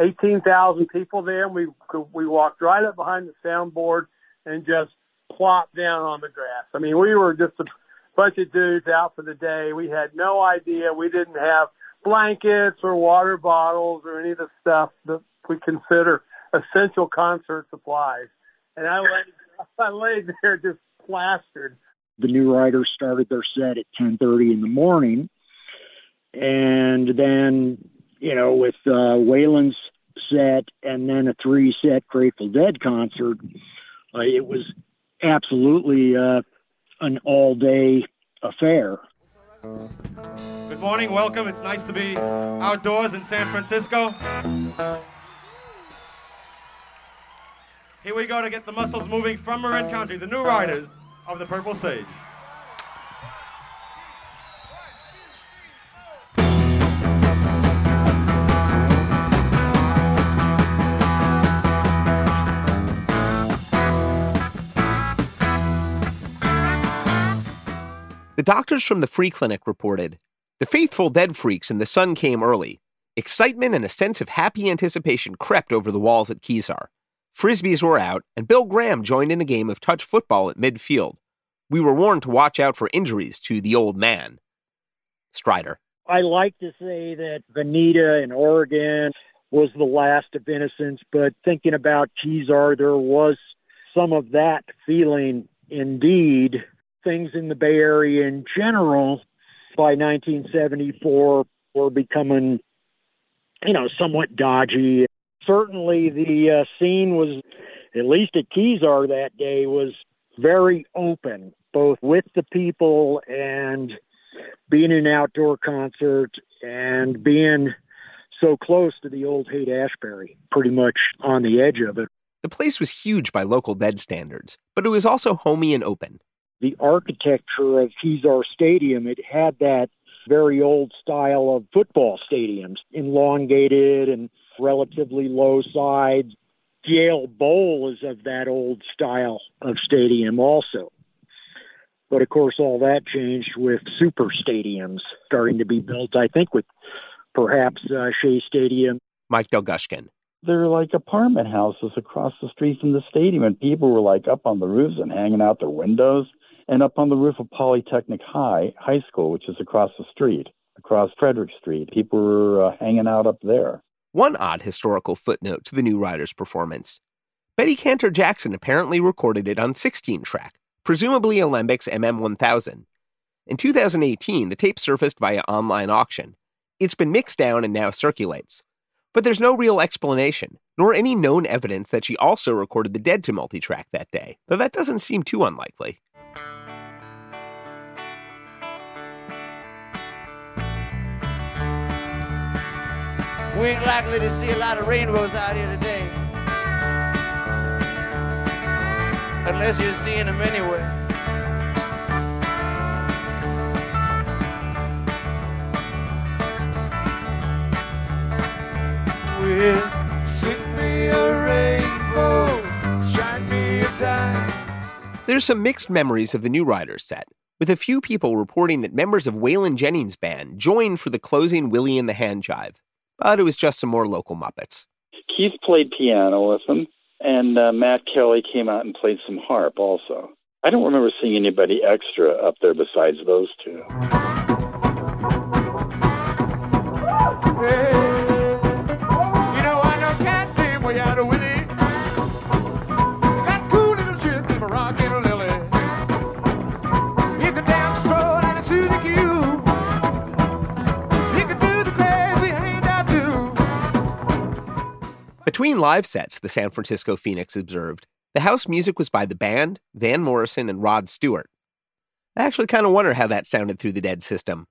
18,000 people there. And we walked right up behind the soundboard and just plopped down on the grass. I mean, we were just a bunch of dudes out for the day. We had no idea. We didn't have blankets or water bottles or any of the stuff that we consider essential concert supplies. And I laid there just plastered. The New Riders started their set at 10:30 in the morning. And then, you know, with Waylon's set and then a 3-set Grateful Dead concert, it was absolutely an all-day affair. Good morning, welcome. It's nice to be outdoors in San Francisco. Here we go to get the muscles moving from Marin County, the New Riders of the Purple Sage. The doctors from the Free Clinic reported, "The faithful Dead freaks and the sun came early. Excitement and a sense of happy anticipation crept over the walls at Kezar. Frisbees were out, and Bill Graham joined in a game of touch football at midfield. We were warned to watch out for injuries to the old man." Strider. I like to say that Veneta in Oregon was the last of innocence, but thinking about Kezar, there was some of that feeling indeed. Things in the Bay Area in general by 1974 were becoming, you know, somewhat dodgy. Certainly the scene was, at least at Kezar that day, was very open, both with the people and being an outdoor concert and being so close to the old Haight-Ashbury, pretty much on the edge of it. The place was huge by local Dead standards, but it was also homey and open. The architecture of Kezar Stadium, it had that very old style of football stadiums, elongated and relatively low sides. Yale Bowl is of that old style of stadium also. But of course, all that changed with super stadiums starting to be built, I think, with perhaps Shea Stadium. Mike Dolgushkin. They're like apartment houses across the street from the stadium, and people were like up on the roofs and hanging out their windows, and up on the roof of Polytechnic High School, which is across the street, across Frederick Street. People were hanging out up there. One odd historical footnote to the New Riders' performance. Betty Cantor Jackson apparently recorded it on 16-track, presumably Alembic's MM1000. In 2018, the tape surfaced via online auction. It's been mixed down and now circulates. But there's no real explanation, nor any known evidence that she also recorded the Dead to multitrack that day, though that doesn't seem too unlikely. we ain't likely to see a lot of rainbows out here today. Unless you're seeing them anyway. Well, sing me a rainbow, shine me a dime. There's some mixed memories of the New Riders set, with a few people reporting that members of Waylon Jennings' band joined for the closing Willie and the Hand Jive. But it was just some more local Muppets. Keith played piano with them, and Matt Kelly came out and played some harp also. I don't remember seeing anybody extra up there besides those two. Hey. Between live sets, the San Francisco Phoenix observed, the house music was by the band, Van Morrison, and Rod Stewart. I actually kind of wonder how that sounded through the Dead system.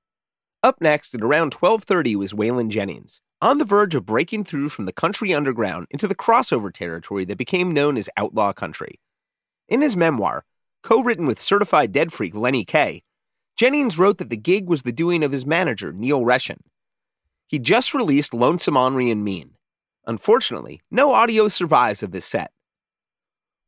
Up next, at around 12:30, was Waylon Jennings, on the verge of breaking through from the country underground into the crossover territory that became known as outlaw country. In his memoir, co-written with certified dead freak Lenny Kaye, Jennings wrote that the gig was the doing of his manager, Neil Reshin. He just released Lonesome Henri and Mean. Unfortunately, no audio survives of this set.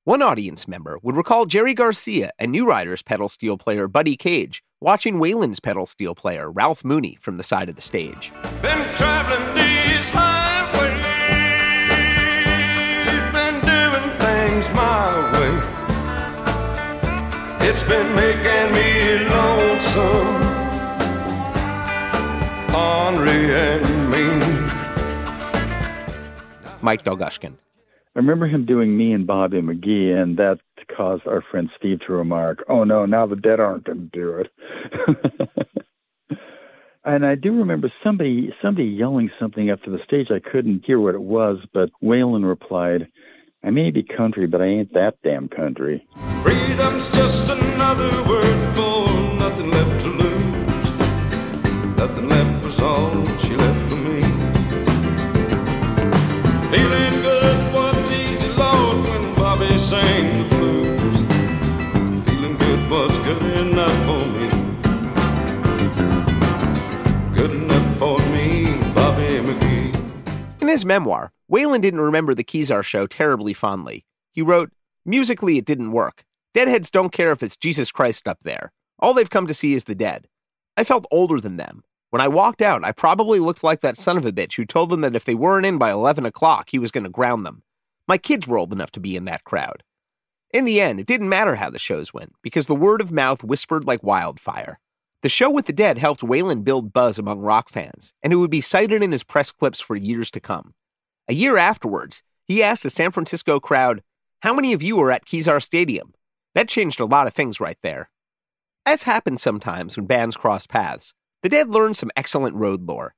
One audience member would recall Jerry Garcia and New Riders pedal steel player Buddy Cage watching Waylon's pedal steel player Ralph Mooney from the side of the stage. Been traveling these highways, been doing things my way. It's been making me lonesome, Henri and me. Mike Dolgushkin. I remember him doing Me and Bobby McGee, and that caused our friend Steve to remark, oh no, now the Dead aren't going to do it. And I do remember somebody yelling something up to the stage. I couldn't hear what it was, but Waylon replied, I may be country, but I ain't that damn country. Freedom's just another word for nothing left to lose. Nothing left was all she left for me. Feeling good was easy, Lord, when Bobby sang the blues. Feeling good was good enough for me. Good enough for me, Bobby McGee. In his memoir, Waylon didn't remember the Kezar show terribly fondly. He wrote, musically it didn't work. Deadheads don't care if it's Jesus Christ up there. All they've come to see is the Dead. I felt older than them. When I walked out, I probably looked like that son of a bitch who told them that if they weren't in by 11 o'clock, he was going to ground them. My kids were old enough to be in that crowd. In the end, it didn't matter how the shows went, because the word of mouth whispered like wildfire. The show with the Dead helped Waylon build buzz among rock fans, and it would be cited in his press clips for years to come. A year afterwards, he asked the San Francisco crowd, how many of you were at Kezar Stadium? That changed a lot of things right there. As happens sometimes when bands cross paths, the Dead learned some excellent road lore.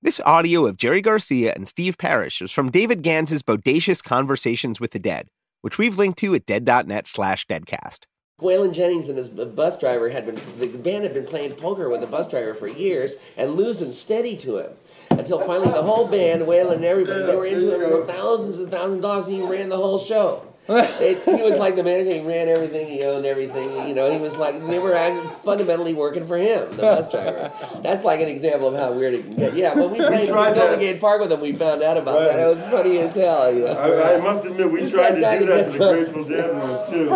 This audio of Jerry Garcia and Steve Parrish is from David Gans's Bodacious Conversations with the Dead, which we've linked to at dead.net/deadcast. Waylon Jennings and his bus driver the band had been playing poker with the bus driver for years and losing steady to him. Until finally the whole band, Waylon and everybody, they were into him for thousands and thousands of dollars, and he ran the whole show. He was like the manager. He ran everything. He owned everything. You know, he was like, they were fundamentally working for him, the bus driver. That's like an example of how weird it can get. Yeah, when we played in Golden Gate Park with him, we found out about that. It was funny as hell. You know? I must admit, we tried to do that to the Grateful Dead ones, too.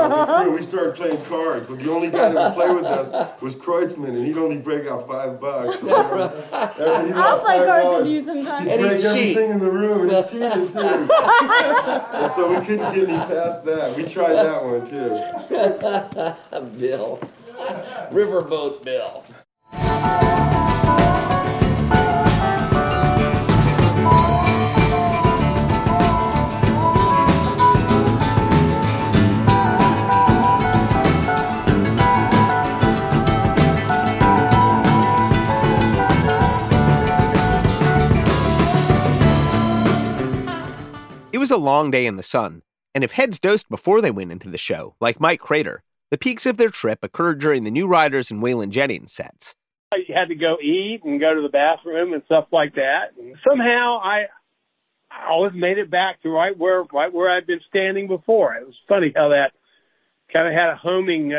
We started playing cards, but the only guy that would play with us was Kreutzmann, and he'd only break out $5. I'll play cards with you sometimes. He'd break everything in the room, and he cheated, too. And so we couldn't get any past that. We tried that one, too. Bill. Riverboat Bill. It was a long day in the sun. And if heads dosed before they went into the show, like Mike Crater, the peaks of their trip occurred during the New Riders and Waylon Jennings sets. You had to go eat and go to the bathroom and stuff like that. And somehow I always made it back to right where I'd been standing before. It was funny how that kind of had a homing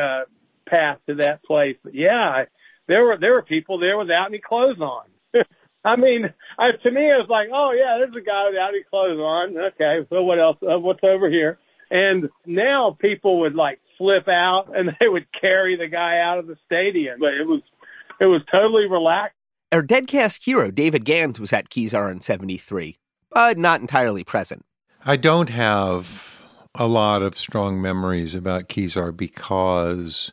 path to that place. But yeah, there were people there without any clothes on. I mean, to me, I was like, oh yeah, there's a guy without any clothes on. Okay, so what else? What's over here? And now people would like flip out and they would carry the guy out of the stadium. But it was totally relaxed. Our Deadcast hero, David Gans, was at Kezar in 73, but not entirely present. I don't have a lot of strong memories about Kezar because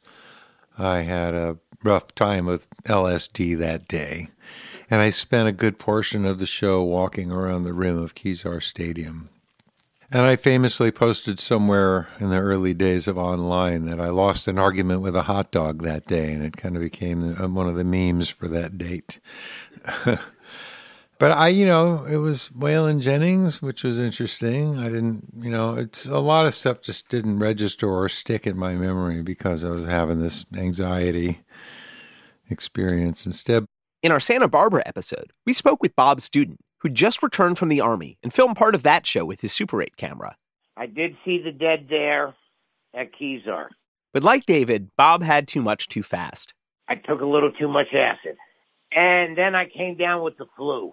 I had a rough time with LSD that day. And I spent a good portion of the show walking around the rim of Kezar Stadium. And I famously posted somewhere in the early days of online that I lost an argument with a hot dog that day, and it kind of became one of the memes for that date. But it was Waylon Jennings, which was interesting. I didn't, it's a lot of stuff just didn't register or stick in my memory because I was having this anxiety experience instead. In our Santa Barbara episode, we spoke with Bob Student, who just returned from the Army and filmed part of that show with his Super 8 camera. I did see the Dead there at Kezar. But like David, Bob had too much too fast. I took a little too much acid. And then I came down with the flu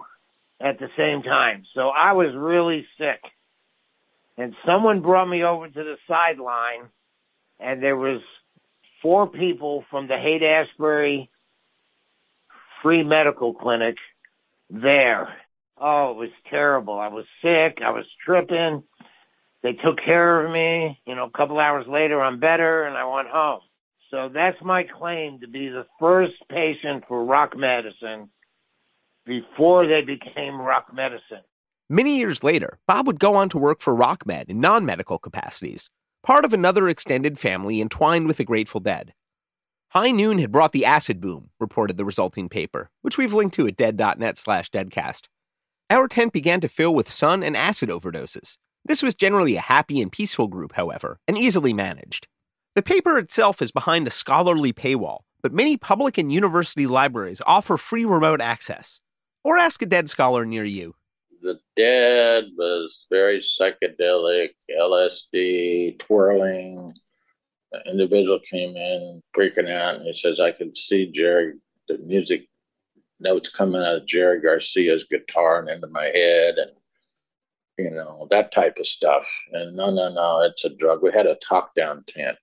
at the same time. So I was really sick. And someone brought me over to the sideline, and there was 4 people from the Haight-Ashbury Free Medical Clinic there. Oh, it was terrible. I was sick. I was tripping. They took care of me. A couple hours later, I'm better, and I went home. So that's my claim to be the first patient for rock medicine before they became rock medicine. Many years later, Bob would go on to work for Rock Med in non-medical capacities, part of another extended family entwined with the Grateful Dead. High Noon had brought the acid boom, reported the resulting paper, which we've linked to at dead.net/deadcast. Our tent began to fill with sun and acid overdoses. This was generally a happy and peaceful group, however, and easily managed. The paper itself is behind a scholarly paywall, but many public and university libraries offer free remote access. Or ask a Dead scholar near you. The Dead was very psychedelic, LSD, twirling. An individual came in, freaking out, and he says, I can see the music notes coming out of Jerry Garcia's guitar and into my head and, that type of stuff. And no, it's a drug. We had a talk-down tent.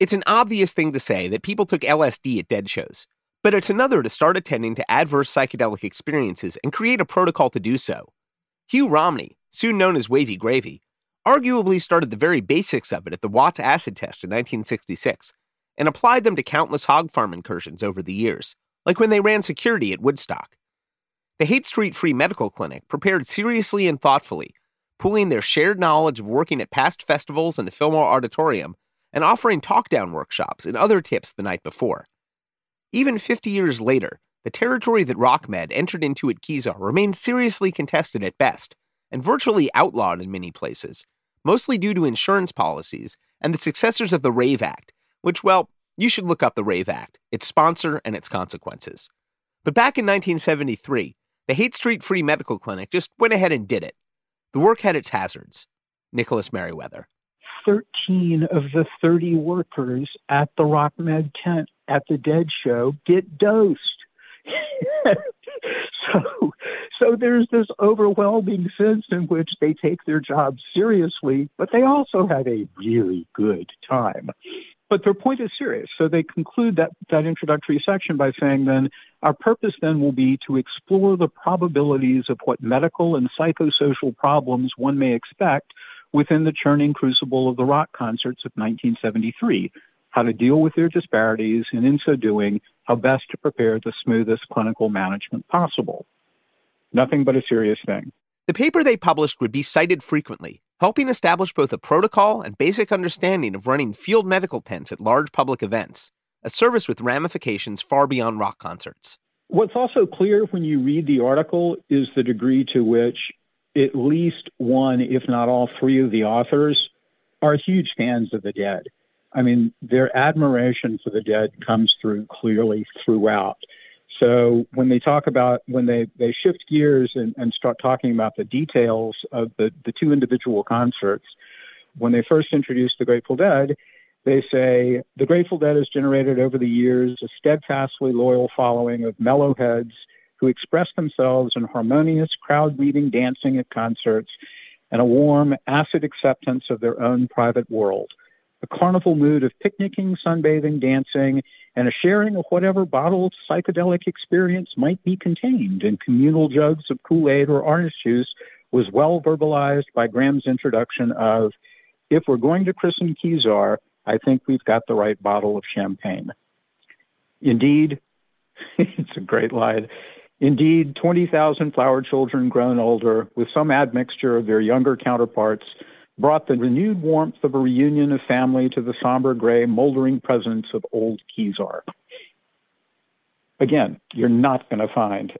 It's an obvious thing to say that people took LSD at Dead shows, but it's another to start attending to adverse psychedelic experiences and create a protocol to do so. Hugh Romney, soon known as Wavy Gravy, arguably started the very basics of it at the Watts acid test in 1966 and applied them to countless hog farm incursions over the years, like when they ran security at Woodstock. The Haight Street Free Medical Clinic prepared seriously and thoughtfully, pooling their shared knowledge of working at past festivals and the Fillmore Auditorium and offering talk-down workshops and other tips the night before. Even 50 years later, the territory that Rock Med entered into at Kezar remained seriously contested at best and virtually outlawed in many places, mostly due to insurance policies and the successors of the Rave Act, which, you should look up the Rave Act, its sponsor, and its consequences. But back in 1973, the Haight Street Free Medical Clinic just went ahead and did it. The work had its hazards. Nicholas Merriweather. 13 of the 30 workers at the Rock Med tent at the Dead show get dosed. So there's this overwhelming sense in which they take their job seriously, but they also have a really good time. But their point is serious. So they conclude that introductory section by saying then, our purpose then will be to explore the probabilities of what medical and psychosocial problems one may expect within the churning crucible of the rock concerts of 1973, how to deal with their disparities, and in so doing, how best to prepare the smoothest clinical management possible. Nothing but a serious thing. The paper they published would be cited frequently, helping establish both a protocol and basic understanding of running field medical tents at large public events, a service with ramifications far beyond rock concerts. What's also clear when you read the article is the degree to which at least one, if not all three of the authors are huge fans of the Dead. I mean, their admiration for the Dead comes through clearly throughout. So when they talk about, when they shift gears and start talking about the details of the two individual concerts, when they first introduced the Grateful Dead, they say, the Grateful Dead has generated over the years a steadfastly loyal following of mellow heads who express themselves in harmonious, crowd-meeting dancing at concerts and a warm, acid acceptance of their own private world. A carnival mood of picnicking, sunbathing, dancing, and a sharing of whatever bottle of psychedelic experience might be contained in communal jugs of Kool-Aid or orange juice was well verbalized by Graham's introduction of, if we're going to christen Kezar, I think we've got the right bottle of champagne. Indeed, it's a great line. Indeed, 20,000 flower children grown older, with some admixture of their younger counterparts, brought the renewed warmth of a reunion of family to the somber gray, moldering presence of old Kezar. Again, you're not going to find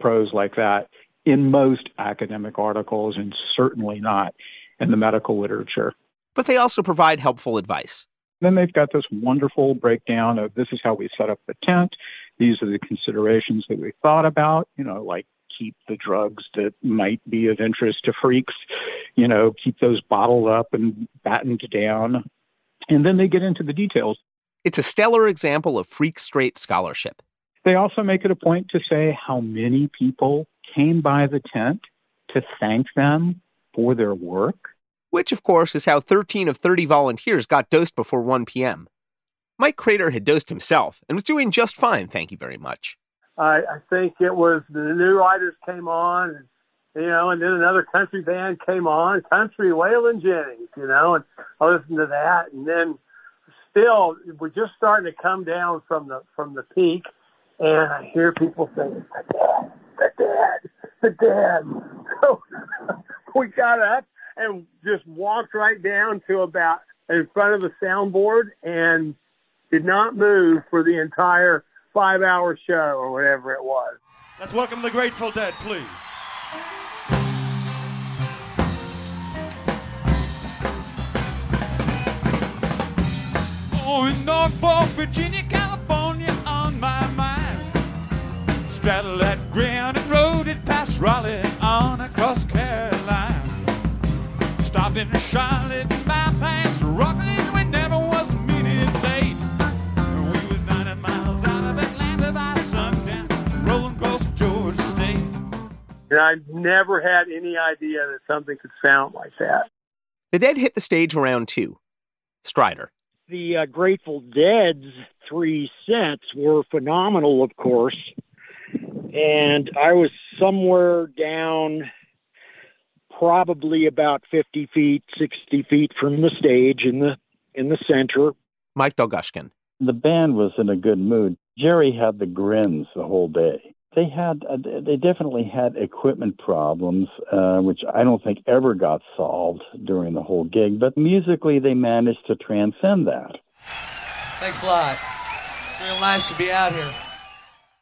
prose like that in most academic articles, and certainly not in the medical literature. But they also provide helpful advice. Then they've got this wonderful breakdown of, this is how we set up the tent. These are the considerations that we thought about, like keep the drugs that might be of interest to freaks, keep those bottled up and battened down. And then they get into the details. It's a stellar example of Freak Straight scholarship. They also make it a point to say how many people came by the tent to thank them for their work. Which, of course, is how 13 of 30 volunteers got dosed before 1 p.m. Mike Crater had dosed himself and was doing just fine, thank you very much. I think it was the New Riders came on, and then another country band came on, country Waylon Jennings, and I listened to that. And then still, we're just starting to come down from the peak, and I hear people saying, the Dead. So we got up and just walked right down to about in front of the soundboard and did not move for the entire 5-hour show or whatever it was. Let's welcome the Grateful Dead, please. Oh, in Norfolk, Virginia, California on my mind. Straddled that granite road, it passed Raleigh on across Carolina. Stopped in Charlotte, bypassed Rockland, we never was a minute late. We was 90 miles out of Atlanta by sundown, rolling across Georgia State. And I never had any idea that something could sound like that. The Dead hit the stage around 2. Strider. The Grateful Dead's 3 sets were phenomenal, of course. And I was somewhere down, probably about 50 feet, 60 feet from the stage in the center. Mike Dolgushkin. The band was in a good mood. Jerry had the grins the whole day. They definitely had equipment problems, which I don't think ever got solved during the whole gig. But musically, they managed to transcend that. Thanks a lot. It's real nice to be out here.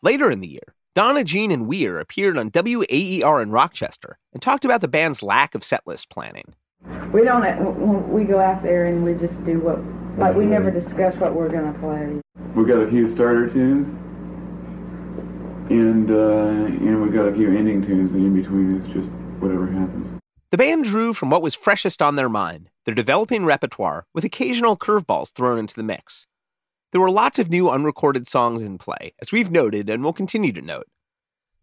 Later in the year, Donna, Jean, and Weir appeared on WAER in Rochester and talked about the band's lack of setlist planning. We go out there and we just do we never discuss what we're going to play. We've got a few starter tunes, and we've got a few ending tunes, and in between is just whatever happens. The band drew from what was freshest on their mind, their developing repertoire, with occasional curveballs thrown into the mix. There were lots of new unrecorded songs in play, as we've noted and will continue to note.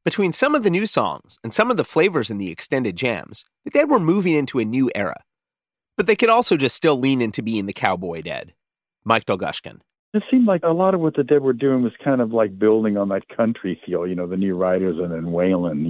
Between some of the new songs and some of the flavors in the extended jams, the Dead were moving into a new era. But they could also just still lean into being the Cowboy Dead. Mike Dolgushkin. It seemed like a lot of what the Dead were doing was kind of like building on that country feel, the New Riders and then Waylon,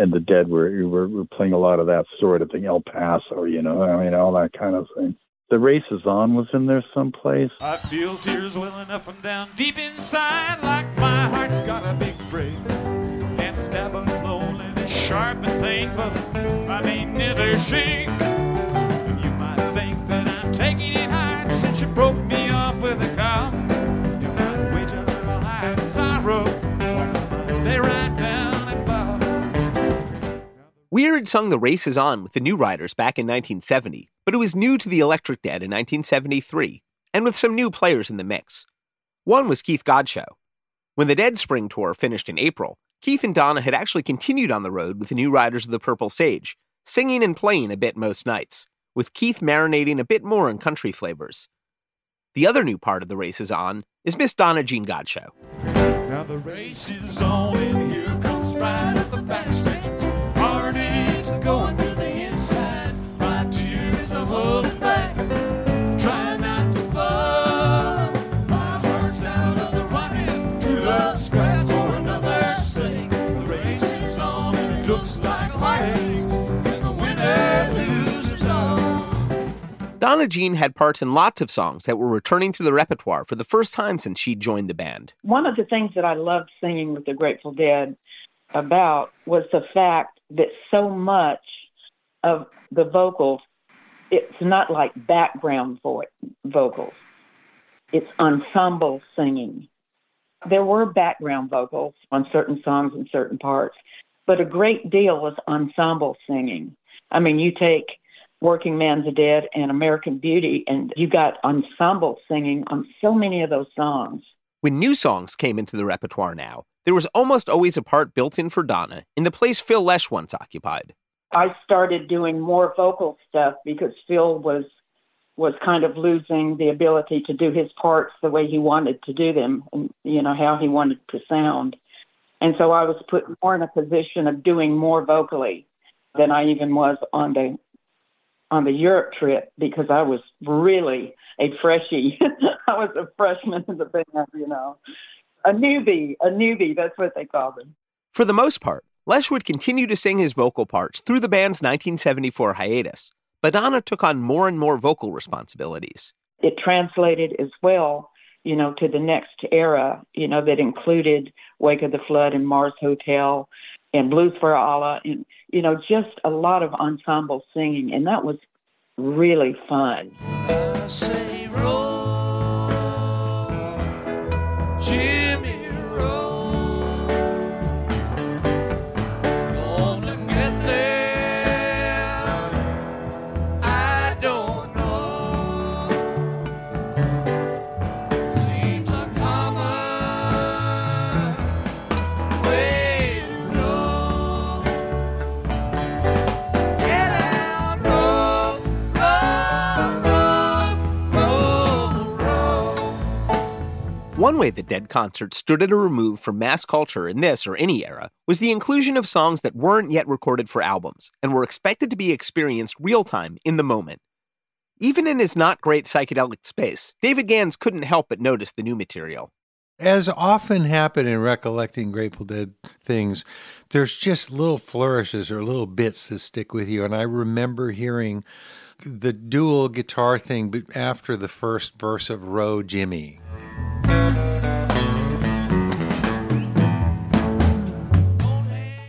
and the Dead were playing a lot of that sort of thing, El Paso, all that kind of thing. The Race Is On was in there someplace. I feel tears welling up and down deep inside, like my heart's got a big break. And the stab of loneliness sharp and painful, I may never shake. And you might think that I'm taking it hard since you broke me off with a cow. You might wage a little life in sorrow, they ride down and bow. Weir had sung The Race Is On with the New Riders back in 1970. But it was new to the Electric Dead in 1973, and with some new players in the mix. One was Keith Godshow. When the Dead Spring Tour finished in April, Keith and Donna had actually continued on the road with the New Riders of the Purple Sage, singing and playing a bit most nights, with Keith marinating a bit more in country flavors. The other new part of the race is on is Miss Donna Jean Godshow. Now the race is on and here comes right at the back stretch. Parties are going to the inside. My tears are holding back. Try not to fall. My heart's out of the running. True love scraps for another sake. The race is on and it looks like a race. And the winner loses all. Donna Jean had parts in lots of songs that were returning to the repertoire for the first time since she joined the band. One of the things that I loved singing with the Grateful Dead about was the fact that so much of the vocals, it's not like background vocals. It's ensemble singing. There were background vocals on certain songs and certain parts, but a great deal was ensemble singing. I mean, you take Working Man's a Dead and American Beauty, and you got ensemble singing on so many of those songs. When new songs came into the repertoire now, there was almost always a part built in for Donna in the place Phil Lesh once occupied. I started doing more vocal stuff because Phil was kind of losing the ability to do his parts the way he wanted to do them, and, you know, how he wanted to sound. And so I was put more in a position of doing more vocally than I even was on the Europe trip, because I was really a freshie. I was a freshman in the band, you know. A newbie, that's what they call them. For the most part, Lesh would continue to sing his vocal parts through the band's 1974 hiatus, but Donna took on more and more vocal responsibilities. It translated as well, you know, to the next era, you know, that included Wake of the Flood and Mars Hotel and Blues for Allah, and, you know, just a lot of ensemble singing, and that was really fun. I say roll, Jimmy roll, gonna get there, I don't know, seems a common way. One way the Dead concerts stood at a remove from mass culture in this or any era was the inclusion of songs that weren't yet recorded for albums and were expected to be experienced real-time in the moment. Even in his not-great psychedelic space, David Gans couldn't help but notice the new material. As often happened in recollecting Grateful Dead things, there's just little flourishes or little bits that stick with you, and I remember hearing the dual guitar thing after the first verse of Row Jimmy.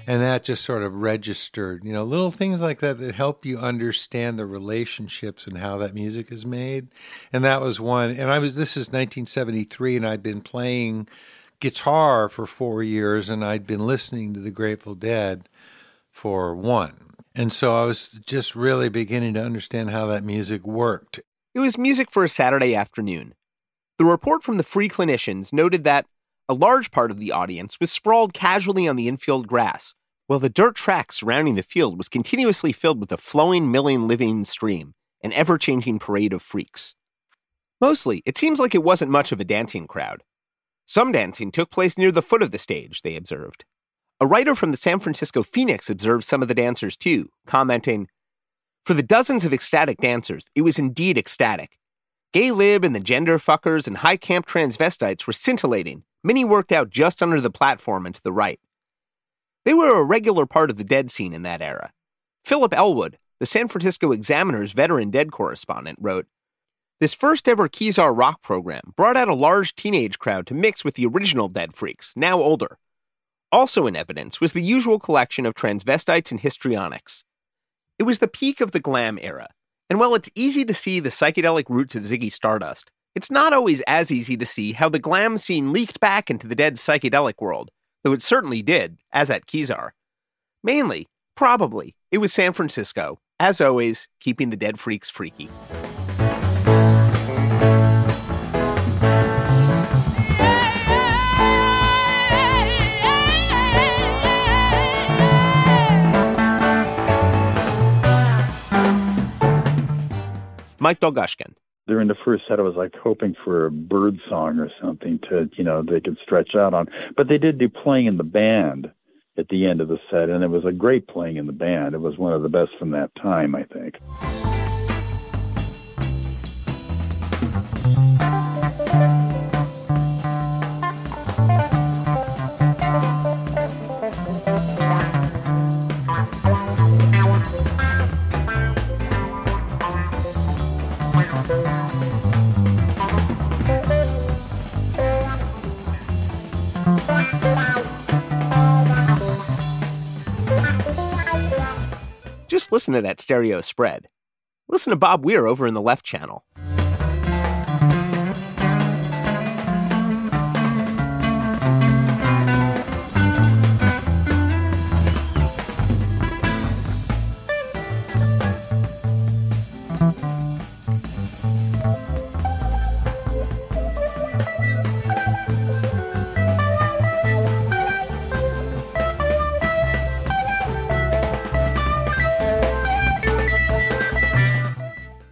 And that just sort of registered, you know, little things like that that help you understand the relationships and how that music is made. And that was one. And this is 1973, and I'd been playing guitar for 4 years, and I'd been listening to the Grateful Dead for one. And so I was just really beginning to understand how that music worked. It was music for a Saturday afternoon. The report from the free clinicians noted that a large part of the audience was sprawled casually on the infield grass, while the dirt track surrounding the field was continuously filled with a flowing, milling, living stream, an ever-changing parade of freaks. Mostly, it seems like it wasn't much of a dancing crowd. Some dancing took place near the foot of the stage, they observed. A writer from the San Francisco Phoenix observed some of the dancers too, commenting, "For the dozens of ecstatic dancers, it was indeed ecstatic. Gay lib and the gender fuckers and high camp transvestites were scintillating. Many worked out just under the platform and to the right." They were a regular part of the Dead scene in that era. Philip Elwood, the San Francisco Examiner's veteran Dead correspondent, wrote, "This first-ever Kezar rock program brought out a large teenage crowd to mix with the original Dead freaks, now older. Also in evidence was the usual collection of transvestites and histrionics. It was the peak of the glam era, and while it's easy to see the psychedelic roots of Ziggy Stardust, it's not always as easy to see how the glam scene leaked back into the Dead's psychedelic world, though it certainly did, as at Kezar. Mainly, probably, it was San Francisco, as always, keeping the Dead freaks freaky." Mike Dolgoshkin. During the first set, I was like hoping for a bird song or something to, you know, they could stretch out on. But they did do Playing in the Band at the end of the set, and it was a great Playing in the Band. It was one of the best from that time, I think. Just listen to that stereo spread. Listen to Bob Weir over in the left channel.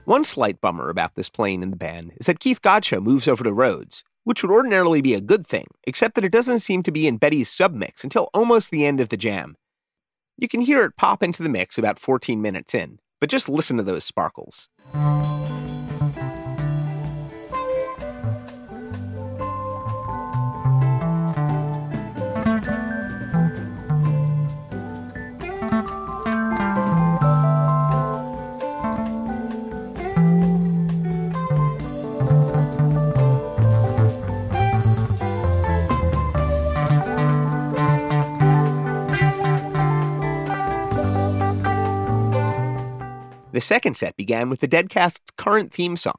One slight bummer about this Playing in the Band is that Keith Godshow moves over to Rhodes, which would ordinarily be a good thing, except that it doesn't seem to be in Betty's submix until almost the end of the jam. You can hear it pop into the mix about 14 minutes in, but just listen to those sparkles. The second set began with the Deadcast's current theme song.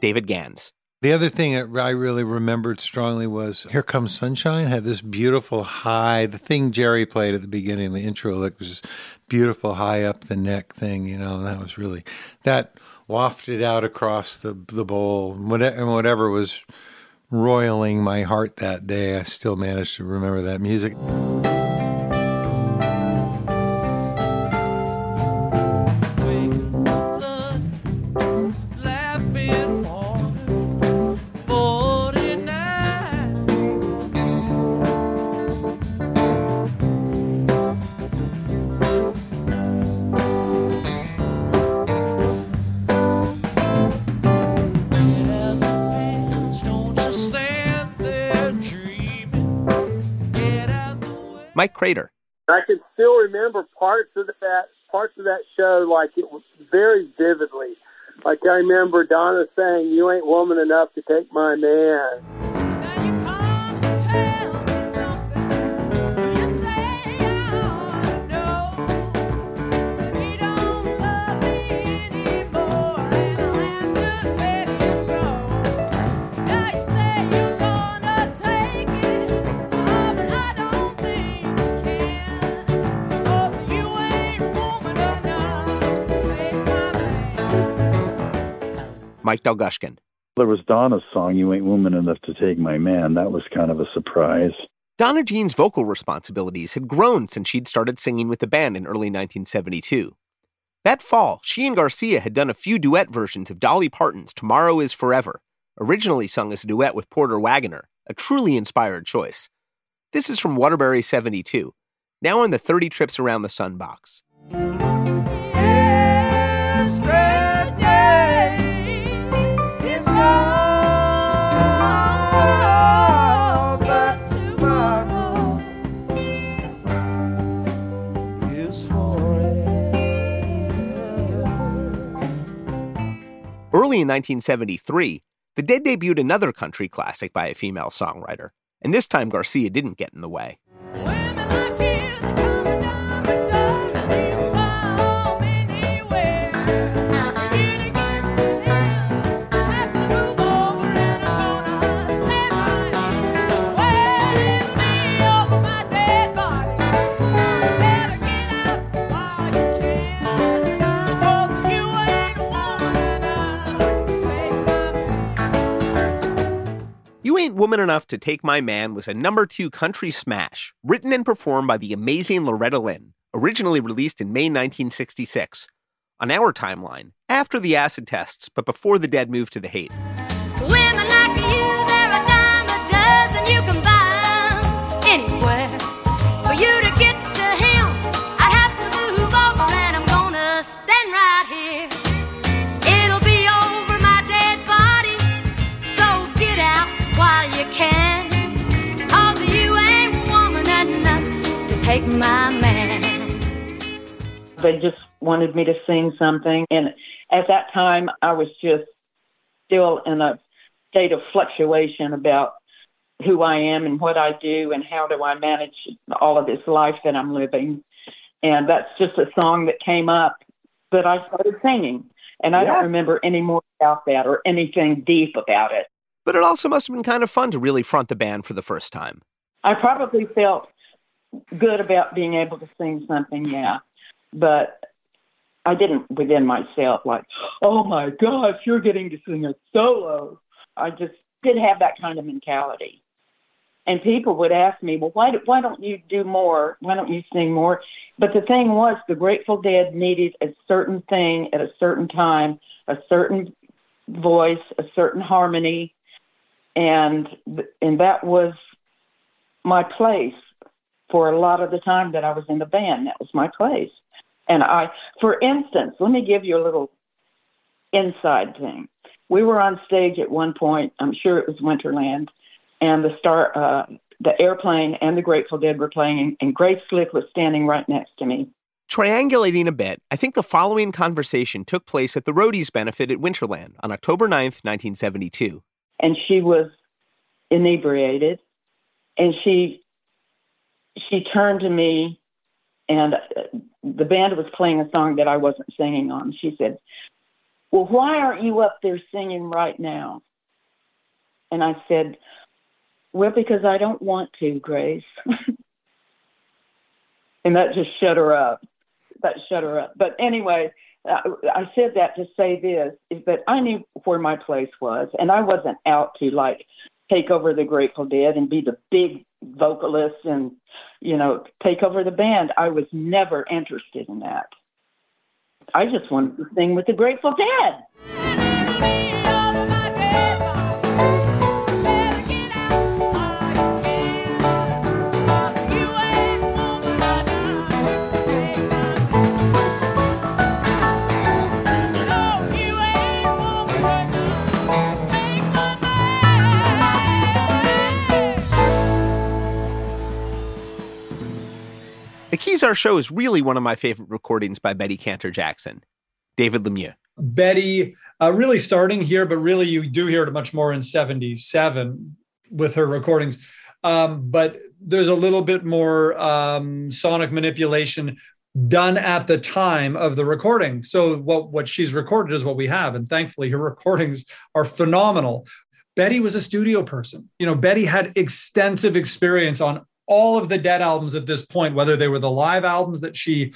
David Gans. The other thing that I really remembered strongly was Here Comes Sunshine had this beautiful high, the thing Jerry played at the beginning, the intro lick was this beautiful high up the neck thing, you know, and that was really, that wafted out across the bowl, and whatever was roiling my heart that day, I still managed to remember that music. Mike Crater. I can still remember parts of that show like it was very vividly. Like I remember Donna saying, "You ain't woman enough to take my man." Now you come to tell me something. You say I know, but he don't love me anymore, and I'll have to let him go. Now you say you're gonna take it, but I don't think. Mike Dolgoshkin. There was Donna's song, You Ain't Woman Enough to Take My Man. That was kind of a surprise. Donna Jean's vocal responsibilities had grown since she'd started singing with the band in early 1972. That fall, she and Garcia had done a few duet versions of Dolly Parton's Tomorrow is Forever, originally sung as a duet with Porter Wagoner, a truly inspired choice. This is from Waterbury 72, now on the 30 Trips Around the Sun box. Early in 1973, the Dead debuted another country classic by a female songwriter, and this time Garcia didn't get in the way. You Ain't Woman Enough to Take My Man was a #2 country smash, written and performed by the amazing Loretta Lynn, originally released in May 1966. On our timeline, after the acid tests, but before the Dead moved to the Haight. Women like you, they're a dime a dozen, you can buy anywhere. For you to get to him, I have to move over, and I'm gonna stand right here. It'll be over my dead body, so get out while you can. 'Cause you ain't woman enough to take my man. They just wanted me to sing something. And at that time, I was just still in a state of fluctuation about who I am and what I do and how do I manage all of this life that I'm living. And that's just a song that came up that I started singing. And I don't remember any more about that or anything deep about it. But it also must have been kind of fun to really front the band for the first time. I probably felt good about being able to sing something, But I didn't within myself, like, oh, my gosh, you're getting to sing a solo. I just did have that kind of mentality. And people would ask me, well, why don't you do more? Why don't you sing more? But the thing was, the Grateful Dead needed a certain thing at a certain time, a certain voice, a certain harmony. And that was my place for a lot of the time that I was in the band. That was my place. And I, for instance, let me give you a little inside thing. We were on stage at one point, I'm sure it was Winterland, and the Airplane and the Grateful Dead were playing, and Grace Slick was standing right next to me. Triangulating a bit, I think the following conversation took place at the Roadies Benefit at Winterland on October 9th, 1972. And she was inebriated, and she turned to me, and the band was playing a song that I wasn't singing on. She said, well, why aren't you up there singing right now? And I said, well, because I don't want to, Grace. And that just shut her up. But anyway, I said that to say this, is that I knew where my place was, and I wasn't out to, like, take over the Grateful Dead and be the big vocalist and, you know, take over the band. I was never interested in that. I just wanted to sing with the Grateful Dead. The Kezar Show is really one of my favorite recordings by Betty Cantor Jackson. David Lemieux. Betty, really starting here, but really you do hear it much more in 77 with her recordings. But there's a little bit more sonic manipulation done at the time of the recording. So what she's recorded is what we have. And thankfully, her recordings are phenomenal. Betty was a studio person. You know, Betty had extensive experience on all of the Dead albums at this point, whether they were the live albums that she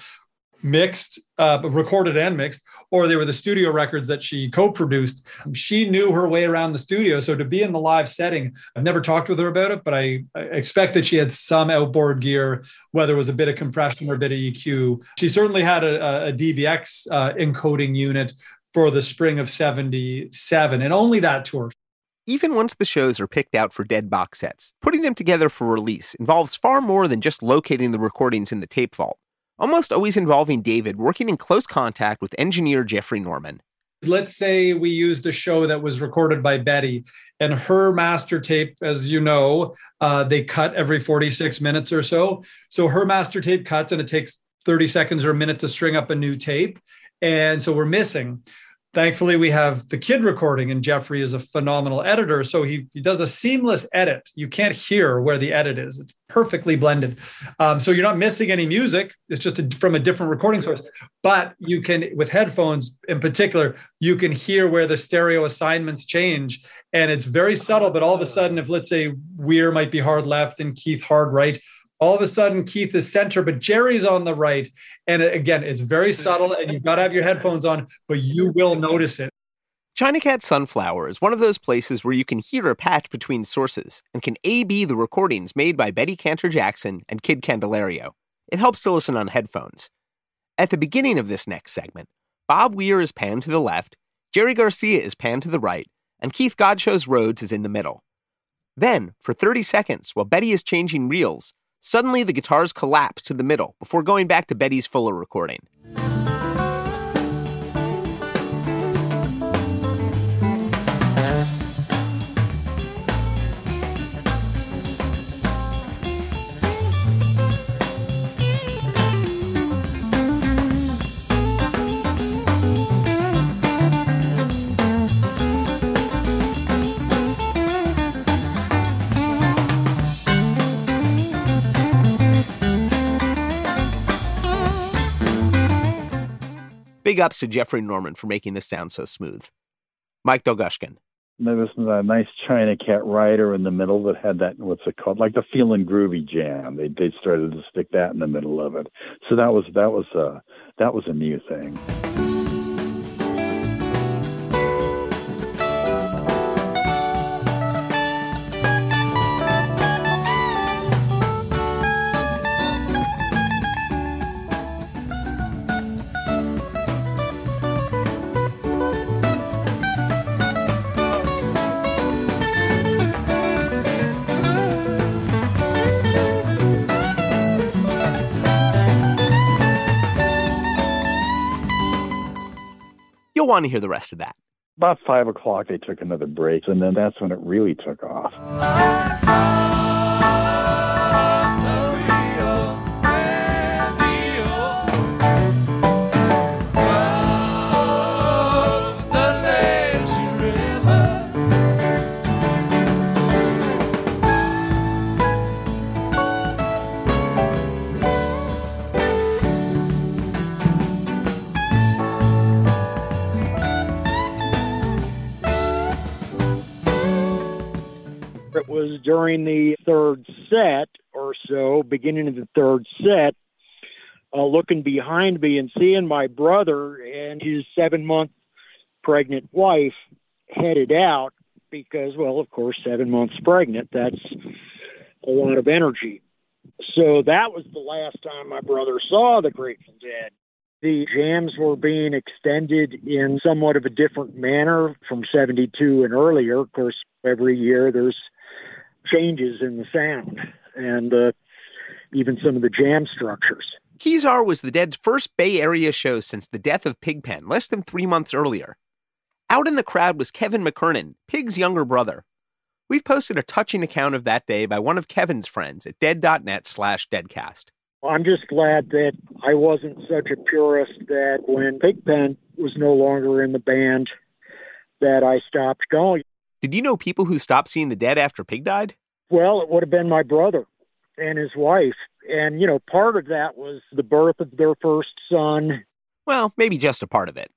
mixed, recorded and mixed, or they were the studio records that she co-produced. She knew her way around the studio. So to be in the live setting, I've never talked with her about it, but I expect that she had some outboard gear, whether it was a bit of compression or a bit of EQ. She certainly had a DBX encoding unit for the spring of 77, and only that tour. Even once the shows are picked out for Dead box sets, putting them together for release involves far more than just locating the recordings in the tape vault, almost always involving David working in close contact with engineer Jeffrey Norman. Let's say we used a show that was recorded by Betty, and her master tape, as you know, they cut every 46 minutes or so. So her master tape cuts, and it takes 30 seconds or a minute to string up a new tape. And so we're missing. Thankfully, we have the kid recording, and Jeffrey is a phenomenal editor, so he does a seamless edit. You can't hear where the edit is. It's perfectly blended. So you're not missing any music. It's just from a different recording source. But you can, with headphones in particular, you can hear where the stereo assignments change, and it's very subtle, but all of a sudden, if, let's say, Weir might be hard left and Keith hard right, all of a sudden, Keith is center, but Jerry's on the right. And again, it's very subtle, and you've got to have your headphones on, but you will notice it. China Cat Sunflower is one of those places where you can hear a patch between sources and can A-B the recordings made by Betty Cantor Jackson and Kid Candelario. It helps to listen on headphones. At the beginning of this next segment, Bob Weir is panned to the left, Jerry Garcia is panned to the right, and Keith Godshow's Rhodes is in the middle. Then, for 30 seconds, while Betty is changing reels, suddenly the guitars collapse to the middle before going back to Betty's fuller recording. Big ups to Jeffrey Norman for making this sound so smooth. Mike Dolgushkin. There was a nice China Cat rider in the middle that had that, what's it called, like the Feelin' Groovy jam. They started to stick that in the middle of it. So that was a new thing. You'll want to hear the rest of that. About 5 o'clock, they took another break, and then that's when it really took off. Was during the third set or so, beginning of the third set, looking behind me and seeing my brother and his 7-month pregnant wife headed out because, well, of course, 7 months pregnant, that's a lot of energy. So that was the last time my brother saw the Grateful Dead. The jams were being extended in somewhat of a different manner from 72 and earlier. Of course, every year there's changes in the sound and even some of the jam structures. Kezar was the Dead's first Bay Area show since the death of Pigpen less than 3 months earlier. Out in the crowd was Kevin McKernan, Pig's younger brother. We've posted a touching account of that day by one of Kevin's friends at Dead.net/Deadcast. I'm just glad that I wasn't such a purist that when Pigpen was no longer in the band that I stopped going. Did you know people who stopped seeing the Dead after Pig died? Well, it would have been my brother and his wife. And, you know, part of that was the birth of their first son. Well, maybe just a part of it.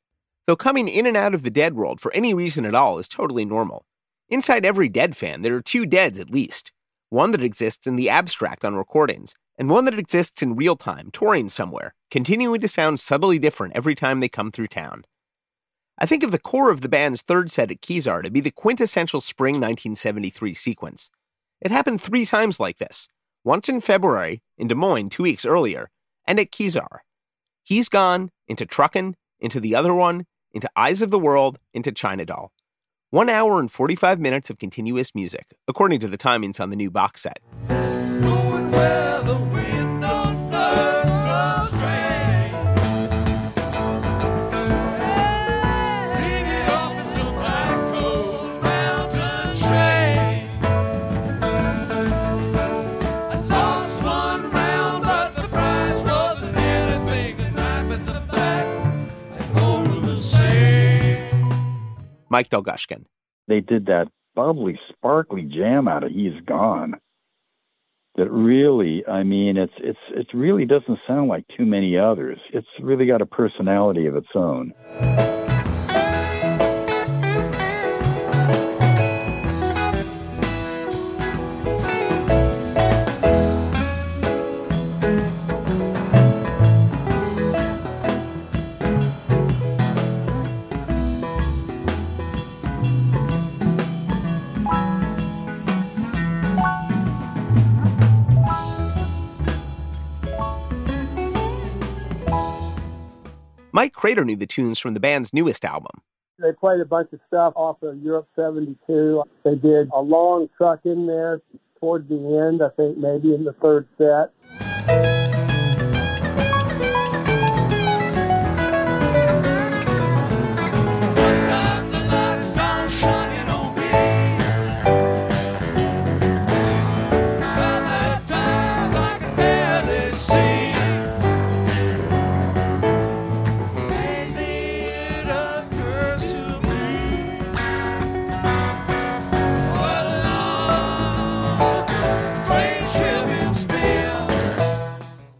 Though coming in and out of the Dead world for any reason at all is totally normal. Inside every Dead fan, there are two Deads at least. One that exists in the abstract on recordings, and one that exists in real time, touring somewhere, continuing to sound subtly different every time they come through town. I think of the core of the band's third set at Kezar to be the quintessential spring 1973 sequence. It happened 3 times like this, once in February, in Des Moines 2 weeks earlier, and at Kezar. He's Gone, into Truckin', into The Other One, into Eyes of the World, into China Doll. 1 hour and 45 minutes of continuous music, according to the timings on the new box set. Mike Dolgushkin. They did that bubbly, sparkly jam out of He's Gone. That really, I mean, it really doesn't sound like too many others. It's really got a personality of its own. Mike Crater knew the tunes from the band's newest album. They played a bunch of stuff off of Europe 72. They did a long truck in there towards the end, I think maybe in the third set.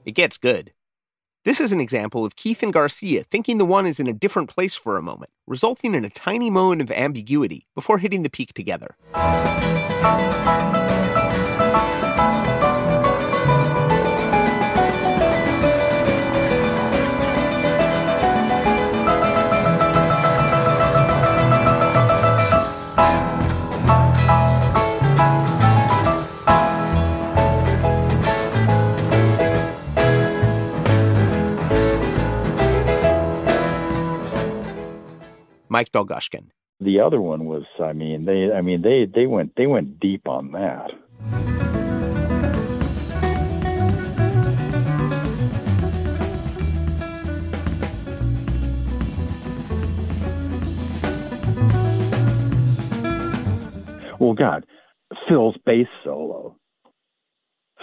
It gets good. This is an example of Keith and Garcia thinking the one is in a different place for a moment, resulting in a tiny moment of ambiguity before hitting the peak together. Mike Dolgushkin. The other one was, they went deep on that. Well, God, Phil's bass solo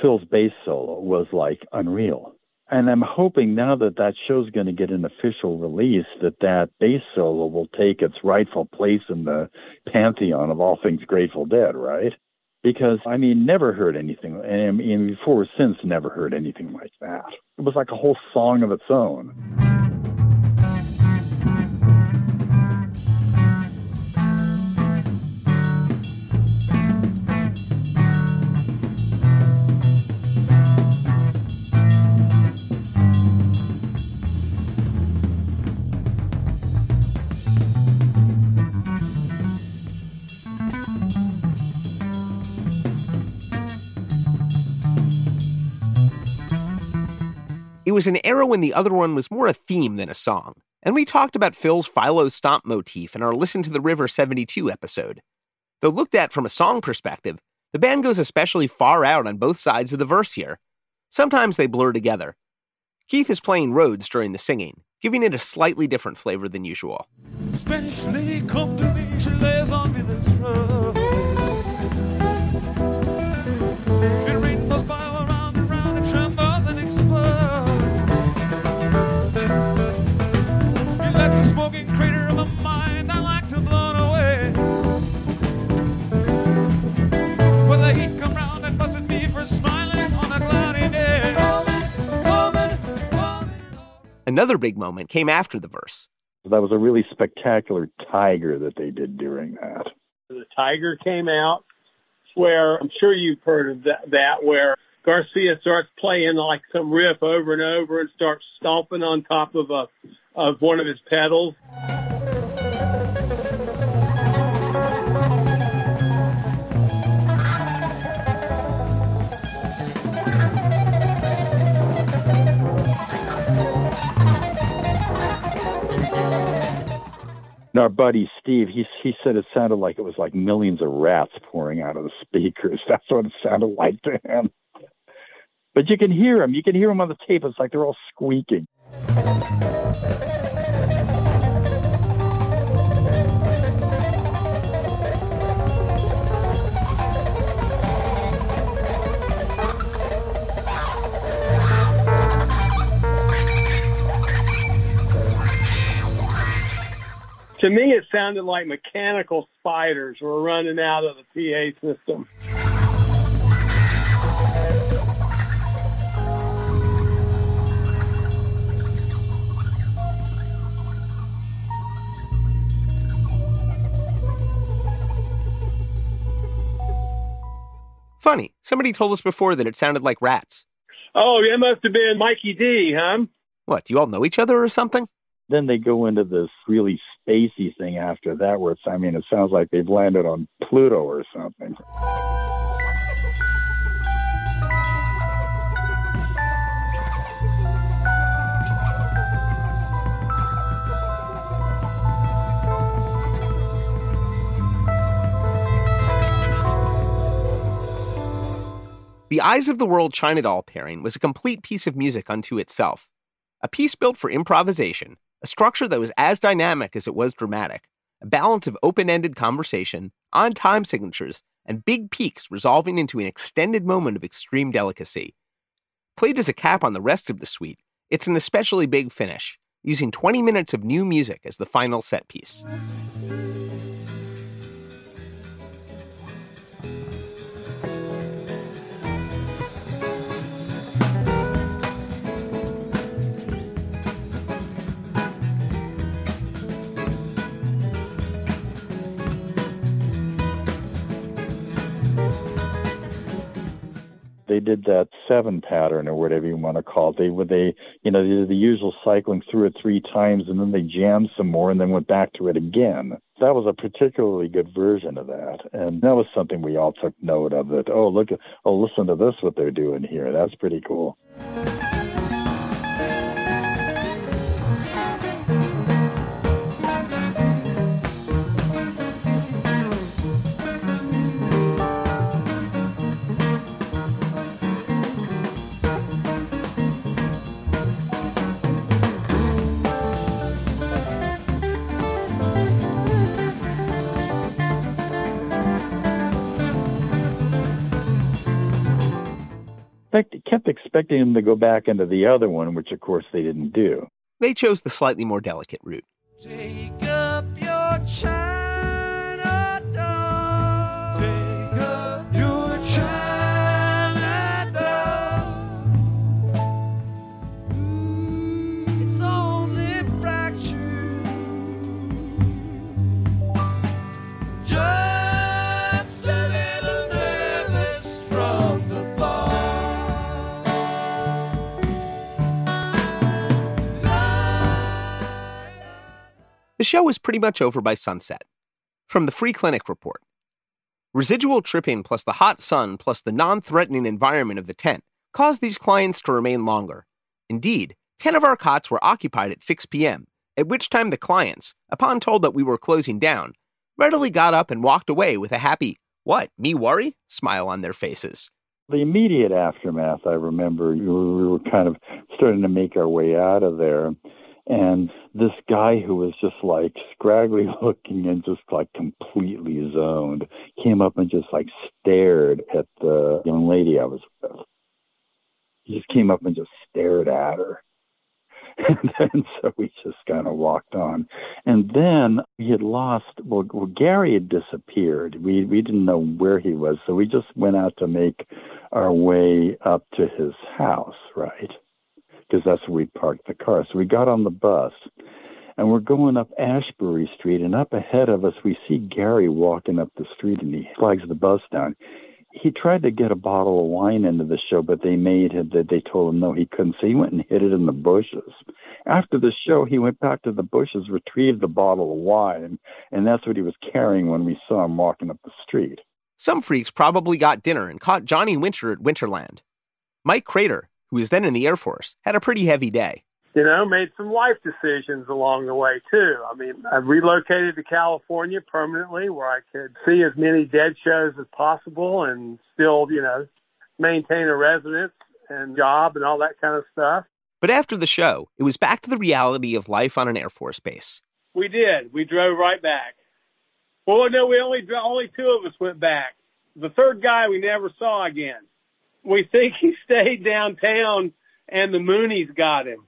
was like unreal. And I'm hoping now that show's going to get an official release, that bass solo will take its rightful place in the pantheon of all things Grateful Dead, right? Because, never heard anything, and before or since, never heard anything like that. It was like a whole song of its own. It was an era when the other one was more a theme than a song, and we talked about Phil's Philo Stomp motif in our Listen to the River 72 episode. Though looked at from a song perspective, the band goes especially far out on both sides of the verse here. Sometimes they blur together. Keith is playing Rhodes during the singing, giving it a slightly different flavor than usual. Especially come to me, she lays on me this road. Another big moment came after the verse. That was a really spectacular tiger that they did during that. The tiger came out, where I'm sure you've heard of that, where Garcia starts playing like some riff over and over and starts stomping on top of one of his pedals. And our buddy Steve, he said it sounded like it was like millions of rats pouring out of the speakers. That's what it sounded like to him. But you can hear him. You can hear him on the tape. It's like they're all squeaking. To me, it sounded like mechanical spiders were running out of the PA system. Funny, somebody told us before that it sounded like rats. Oh, it must have been Mikey D, huh? What, do you all know each other or something? Then they go into this really spacey thing after that where it's, it sounds like they've landed on Pluto or something. The Eyes of the World China Doll pairing was a complete piece of music unto itself, a piece built for improvisation, a structure that was as dynamic as it was dramatic, a balance of open-ended conversation, on-time signatures, and big peaks resolving into an extended moment of extreme delicacy. Played as a cap on the rest of the suite, it's an especially big finish, using 20 minutes of new music as the final set piece. They did that seven pattern or whatever you want to call it. They did the usual cycling through it three times, and then they jammed some more and then went back to it again. That was a particularly good version of that. And that was something we all took note of, that, listen to this, what they're doing here. That's pretty cool. Kept expecting them to go back into the other one, which of course they didn't do. They chose the slightly more delicate route. Take up your China doll. Take up your China doll. Ooh, it's only fractured. Just a little nervous from the fall. The show was pretty much over by sunset. From the Free Clinic report, residual tripping plus the hot sun plus the non-threatening environment of the tent caused these clients to remain longer. Indeed, 10 of our cots were occupied at 6 p.m., at which time the clients, upon told that we were closing down, readily got up and walked away with a happy, "What, me worry?" smile on their faces. The immediate aftermath, I remember, we were kind of starting to make our way out of there. And this guy who was just like scraggly looking and just like completely zoned came up and just like stared at the young lady I was with. He just came up and just stared at her. And then so we just kind of walked on. And then we had Gary had disappeared. We didn't know where he was. So we just went out to make our way up to his house, right? Because that's where we parked the car. So we got on the bus, and we're going up Ashbury Street, and up ahead of us, we see Gary walking up the street, and he flags the bus down. He tried to get a bottle of wine into the show, but they told him no, he couldn't. So he went and hid it in the bushes. After the show, he went back to the bushes, retrieved the bottle of wine, and that's what he was carrying when we saw him walking up the street. Some freaks probably got dinner and caught Johnny Winter at Winterland. Mike Crater, who was then in the Air Force, had a pretty heavy day. Made some life decisions along the way, too. I relocated to California permanently where I could see as many Dead shows as possible and still, maintain a residence and job and all that kind of stuff. But after the show, it was back to the reality of life on an Air Force base. We did. We drove right back. Well, no, only two of us went back. The third guy we never saw again. We think he stayed downtown and the Moonies got him.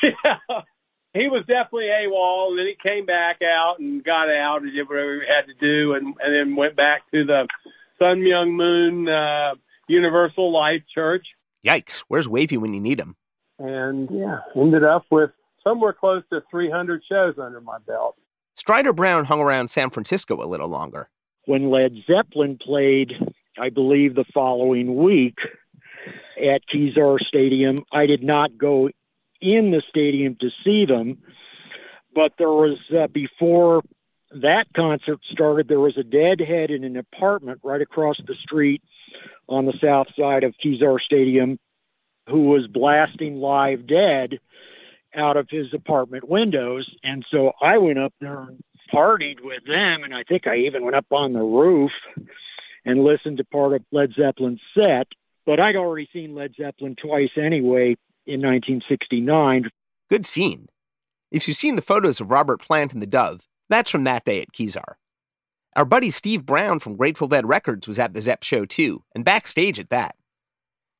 He was definitely AWOL, and then he came back out and got out and did whatever he had to do, and then went back to the Sun Myung Moon Universal Life Church. Yikes, where's Wavy when you need him? And yeah, ended up with somewhere close to 300 shows under my belt. Strider Brown hung around San Francisco a little longer. When Led Zeppelin played, I believe the following week at Kezar Stadium. I did not go in the stadium to see them, but there was, before that concert started, there was a Deadhead in an apartment right across the street on the south side of Kezar Stadium who was blasting live Dead out of his apartment windows. And so I went up there and partied with them, and I think I even went up on the roof and listened to part of Led Zeppelin's set. But I'd already seen Led Zeppelin twice anyway in 1969. Good scene. If you've seen the photos of Robert Plant and the Dove, that's from that day at Kezar. Our buddy Steve Brown from Grateful Dead Records was at the Zepp show too, and backstage at that.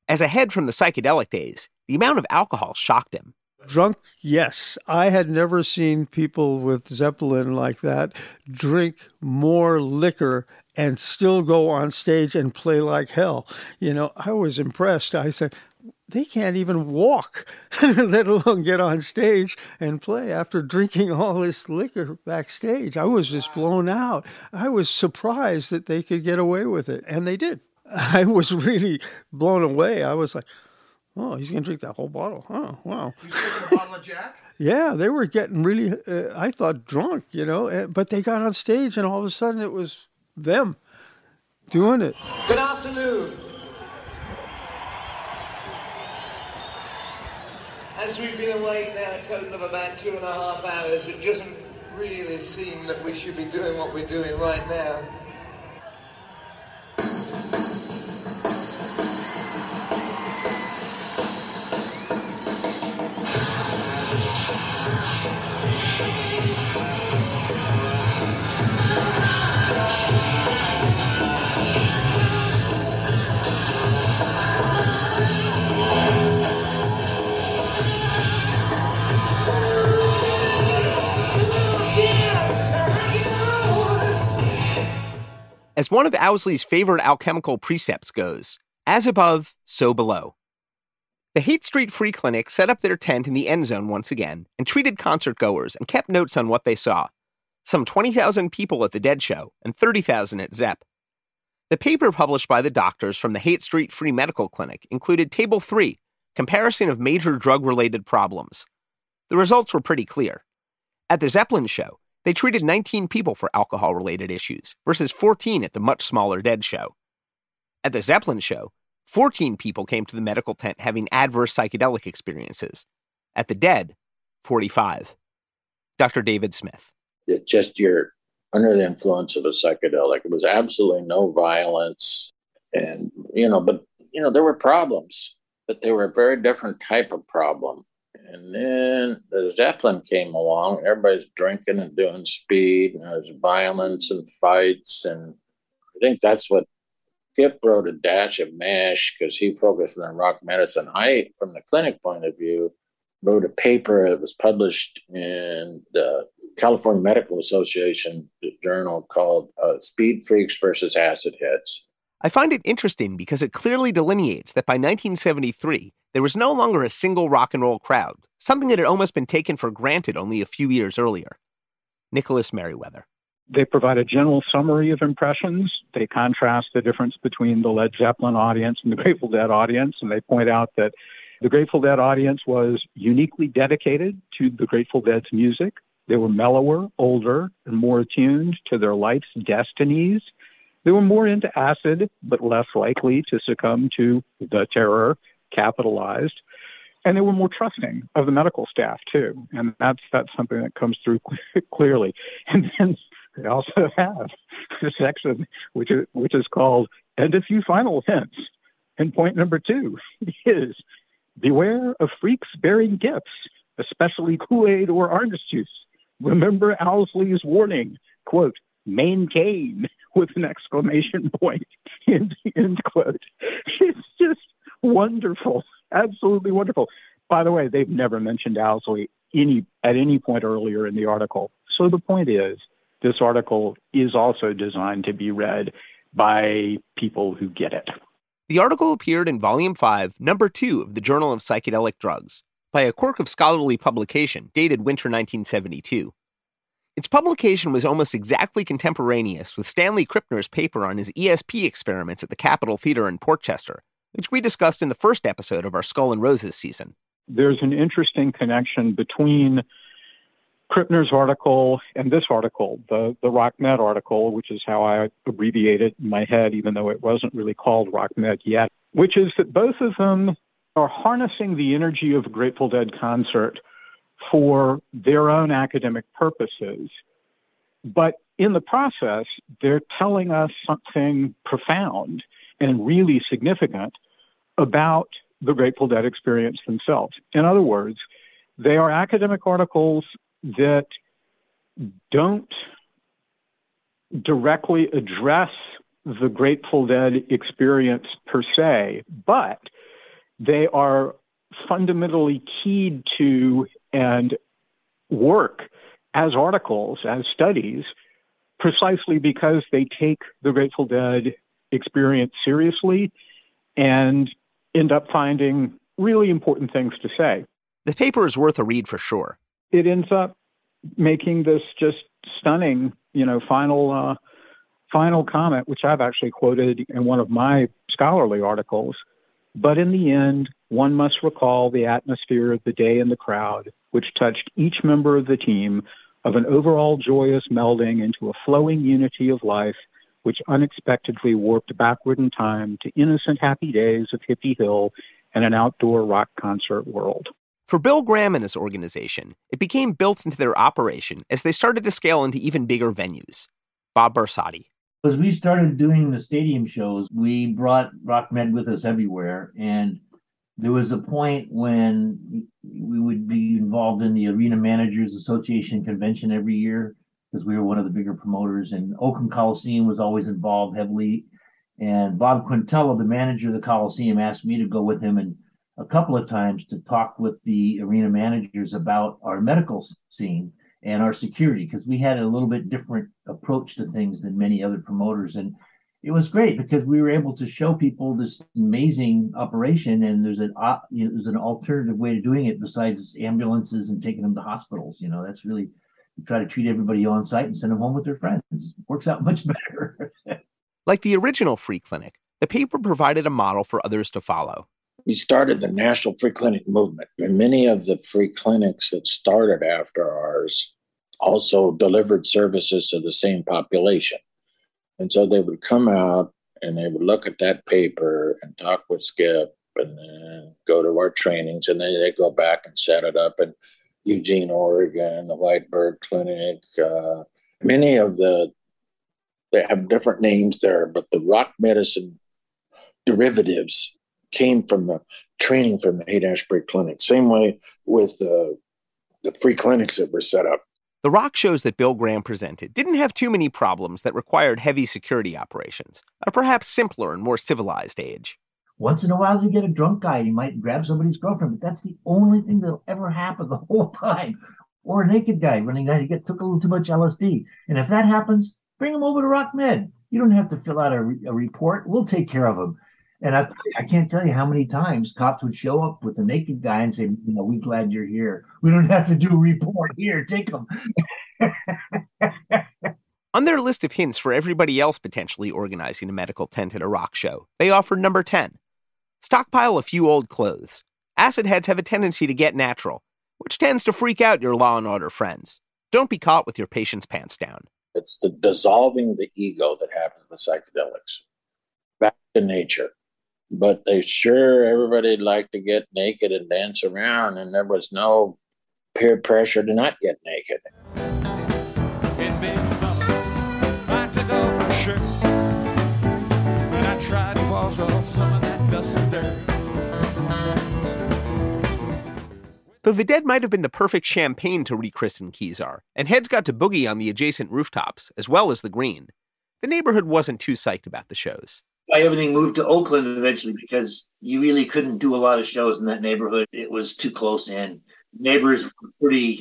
As a head from the psychedelic days, the amount of alcohol shocked him. Drunk, yes. I had never seen people with Zeppelin like that drink more liquor and still go on stage and play like hell. You know, I was impressed. I said, they can't even walk, let alone get on stage and play after drinking all this liquor backstage. I was just blown out. I was surprised that they could get away with it, and they did. I was really blown away. I was like, oh, he's going to drink that whole bottle. Oh, wow. You took a bottle of Jack? Yeah, they were getting really, I thought, drunk, you know, but they got on stage, and all of a sudden it was them doing it. Good afternoon. As we've been awake now a total of about 2.5 hours, it doesn't really seem that we should be doing what we're doing right now. As one of Owsley's favorite alchemical precepts goes, as above, so below. The Haight Street Free Clinic set up their tent in the end zone once again and treated concertgoers and kept notes on what they saw. Some 20,000 people at the Dead show and 30,000 at Zepp. The paper published by the doctors from the Haight Street Free Medical Clinic included Table 3, Comparison of Major Drug-Related Problems. The results were pretty clear. At the Zeppelin show, they treated 19 people for alcohol-related issues versus 14 at the much smaller Dead show. At the Zeppelin show, 14 people came to the medical tent having adverse psychedelic experiences. At the Dead, 45. Dr. David Smith. It's just you're under the influence of a psychedelic. It was absolutely no violence. And, there were problems, but they were a very different type of problem. And then the Zeppelin came along. Everybody's drinking and doing speed, and there's violence and fights. And I think that's what Skip wrote, a dash of mash, because he focused on rock medicine. I, from the clinic point of view, wrote a paper that was published in the California Medical Association journal called Speed Freaks versus Acid Heads. I find it interesting because it clearly delineates that by 1973, there was no longer a single rock and roll crowd, something that had almost been taken for granted only a few years earlier. Nicholas Merriweather. They provide a general summary of impressions. They contrast the difference between the Led Zeppelin audience and the Grateful Dead audience, and they point out that the Grateful Dead audience was uniquely dedicated to the Grateful Dead's music. They were mellower, older, and more attuned to their life's destinies. They were more into acid, but less likely to succumb to the terror, capitalized, and they were more trusting of the medical staff too, and that's something that comes through clearly. And then they also have a section which is called "And a Few Final Hints," and point number 2 is beware of freaks bearing gifts, especially Kool-Aid or orange juice. Remember Owsley's warning, quote, "Maintain," with an exclamation point, end quote. It's just wonderful. Absolutely wonderful. By the way, they've never mentioned Owsley at any point earlier in the article. So the point is, this article is also designed to be read by people who get it. The article appeared in Volume 5, Number 2 of the Journal of Psychedelic Drugs, by a quirk of scholarly publication dated winter 1972. Its publication was almost exactly contemporaneous with Stanley Krippner's paper on his ESP experiments at the Capitol Theater in Port Chester, which we discussed in the first episode of our Skull and Roses season. There's an interesting connection between Krippner's article and this article, the Rock Med article, which is how I abbreviate it in my head, even though it wasn't really called Rock Med yet, which is that both of them are harnessing the energy of a Grateful Dead concert for their own academic purposes. But in the process, they're telling us something profound and really significant about the Grateful Dead experience themselves. In other words, they are academic articles that don't directly address the Grateful Dead experience per se, but they are fundamentally keyed to and work as articles, as studies, precisely because they take the Grateful Dead experience seriously and end up finding really important things to say. The paper is worth a read for sure. It ends up making this just stunning, final comment, which I've actually quoted in one of my scholarly articles. But in the end, one must recall the atmosphere of the day and the crowd, which touched each member of the team, of an overall joyous melding into a flowing unity of life, which unexpectedly warped backward in time to innocent happy days of Hippie Hill and an outdoor rock concert world. For Bill Graham and his organization, it became built into their operation as they started to scale into even bigger venues. Bob Barsotti. As we started doing the stadium shows, we brought Rock Med with us everywhere. And there was a point when we would be involved in the Arena Managers Association convention every year because we were one of the bigger promoters. And Oakland Coliseum was always involved heavily. And Bob Quintella, the manager of the Coliseum, asked me to go with him and a couple of times to talk with the arena managers about our medical scene and our security, because we had a little bit different approach to things than many other promoters. And it was great because we were able to show people this amazing operation, and there's an alternative way to doing it besides ambulances and taking them to hospitals. You know, that's really, you try to treat everybody on site and send them home with their friends. It works out much better. Like the original free clinic, the paper provided a model for others to follow. We started the national free clinic movement, and many of the free clinics that started after ours also delivered services to the same population. And so they would come out and they would look at that paper and talk with Skip and then go to our trainings, and then they go back and set it up in Eugene, Oregon, the White Bird Clinic. Many of they have different names there, but the rock medicine derivatives came from the training from the Haight-Ashbury Clinic, same way with the free clinics that were set up. The rock shows that Bill Graham presented didn't have too many problems that required heavy security operations, a perhaps simpler and more civilized age. Once in a while, you get a drunk guy, and he might grab somebody's girlfriend, but that's the only thing that'll ever happen the whole time. Or a naked guy running down, he took a little too much LSD. And if that happens, bring him over to Rock Med. You don't have to fill out a report. We'll take care of him. And I can't tell you how many times cops would show up with a naked guy and say, we're glad you're here. We don't have to do a report here. Take them. On their list of hints for everybody else potentially organizing a medical tent at a rock show, they offered number 10. Stockpile a few old clothes. Acid heads have a tendency to get natural, which tends to freak out your law and order friends. Don't be caught with your patient's pants down. It's the dissolving the ego that happens with psychedelics. Back to nature. But everybody liked to get naked and dance around, and there was no peer pressure to not get naked. It means something not to go for sure. When I tried to wash off some of that dust and dirt. Though the Dead might have been the perfect champagne to rechristen Kezar, and heads got to boogie on the adjacent rooftops, as well as the green, the neighborhood wasn't too psyched about the shows. Everything moved to Oakland eventually because you really couldn't do a lot of shows in that neighborhood. It was too close in. Neighbors were it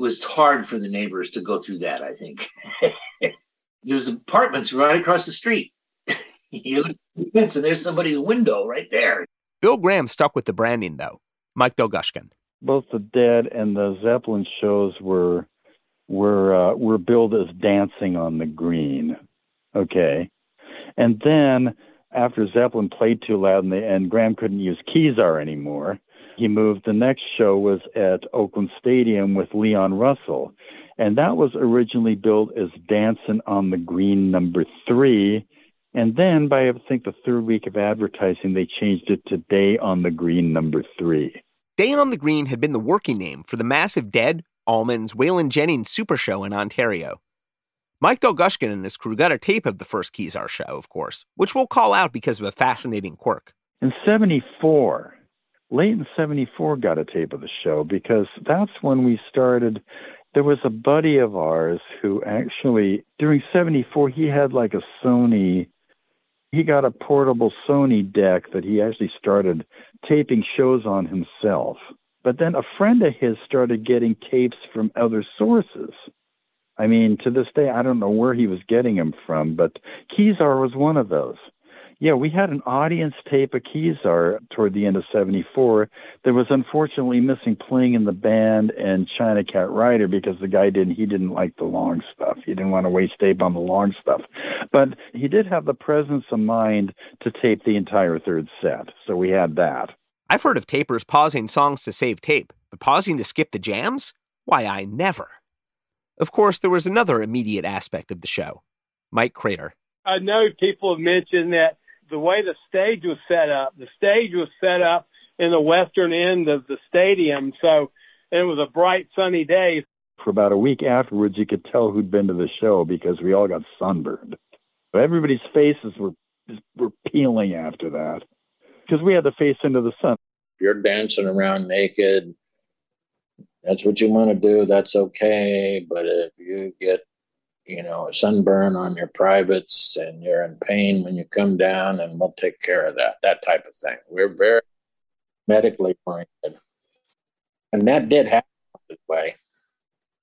was hard for the neighbors to go through that, I think. There's apartments right across the street. You look at the fence and there's somebody's window right there. Bill Graham stuck with the branding, though. Mike Dolgushkin. Both the Dead and the Zeppelin shows were billed as dancing on the green. Okay. And then after Zeppelin played too loud and Graham couldn't use Kezar anymore, he moved. The next show was at Oakland Stadium with Leon Russell. And that was originally billed as Dancin' on the Green number 3. And then by, I think, the third week of advertising, they changed it to Day on the Green number 3. Day on the Green had been the working name for the massive Dead, Allman's, Waylon Jennings Super Show in Ontario. Mike Dolgushkin and his crew got a tape of the first Kezar show, of course, which we'll call out because of a fascinating quirk. In 74, late in 74, got a tape of the show, because that's when we started. There was a buddy of ours who actually, during 74, he had like a Sony, he got a portable Sony deck that he actually started taping shows on himself. But then a friend of his started getting tapes from other sources. I mean, to this day, I don't know where he was getting them from, but Kezar was one of those. Yeah, we had an audience tape of Kezar toward the end of 74 that was unfortunately missing Playing in the Band and China Cat Rider, because the guy didn't like the long stuff. He didn't want to waste tape on the long stuff. But he did have the presence of mind to tape the entire third set, so we had that. I've heard of tapers pausing songs to save tape, but pausing to skip the jams? Why, I never. Of course, there was another immediate aspect of the show. Mike Crater. I know people have mentioned that the way the stage was set up, in the western end of the stadium, so it was a bright, sunny day. For about a week afterwards, you could tell who'd been to the show, because we all got sunburned. Everybody's faces were peeling after that, because we had to face into the sun. You're dancing around naked. That's what you want to do. That's okay. But if you get a sunburn on your privates and you're in pain when you come down, and we'll take care of that type of thing. We're very medically oriented. And that did happen this way.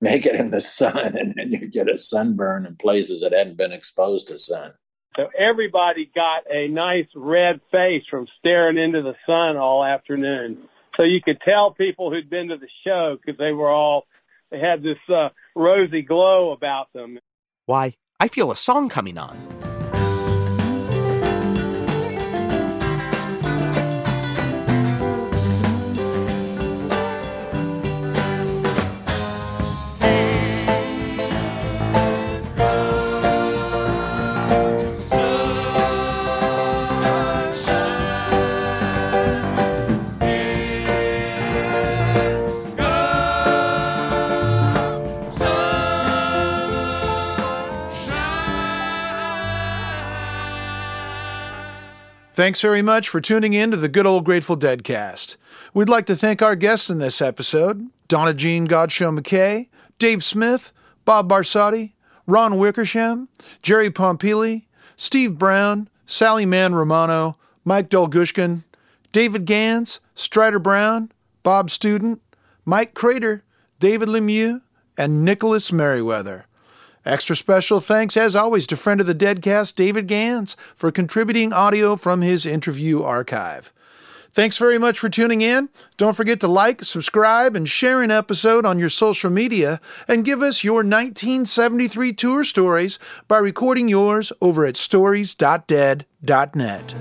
Naked in the sun, and then you get a sunburn in places that hadn't been exposed to sun. So everybody got a nice red face from staring into the sun all afternoon. So you could tell people who'd been to the show, because they had this rosy glow about them. Why, I feel a song coming on. Thanks very much for tuning in to the Good Old Grateful Dead Cast. We'd like to thank our guests in this episode, Donna Jean Godshow McKay, Dave Smith, Bob Barsotti, Ron Wickersham, Jerry Pompili, Steve Brown, Sally Mann Romano, Mike Dolgushkin, David Gans, Strider Brown, Bob Student, Mike Crater, David Lemieux, and Nicholas Merriweather. Extra special thanks, as always, to friend of the Deadcast, David Gans, for contributing audio from his interview archive. Thanks very much for tuning in. Don't forget to like, subscribe, and share an episode on your social media, and give us your 1973 tour stories by recording yours over at stories.dead.net.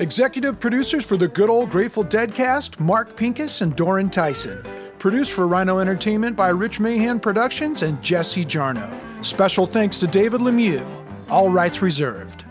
Executive producers for the Good Old Grateful Deadcast, Mark Pincus and Doran Tyson. Produced for Rhino Entertainment by Rich Mahan Productions and Jesse Jarno. Special thanks to David Lemieux. All rights reserved.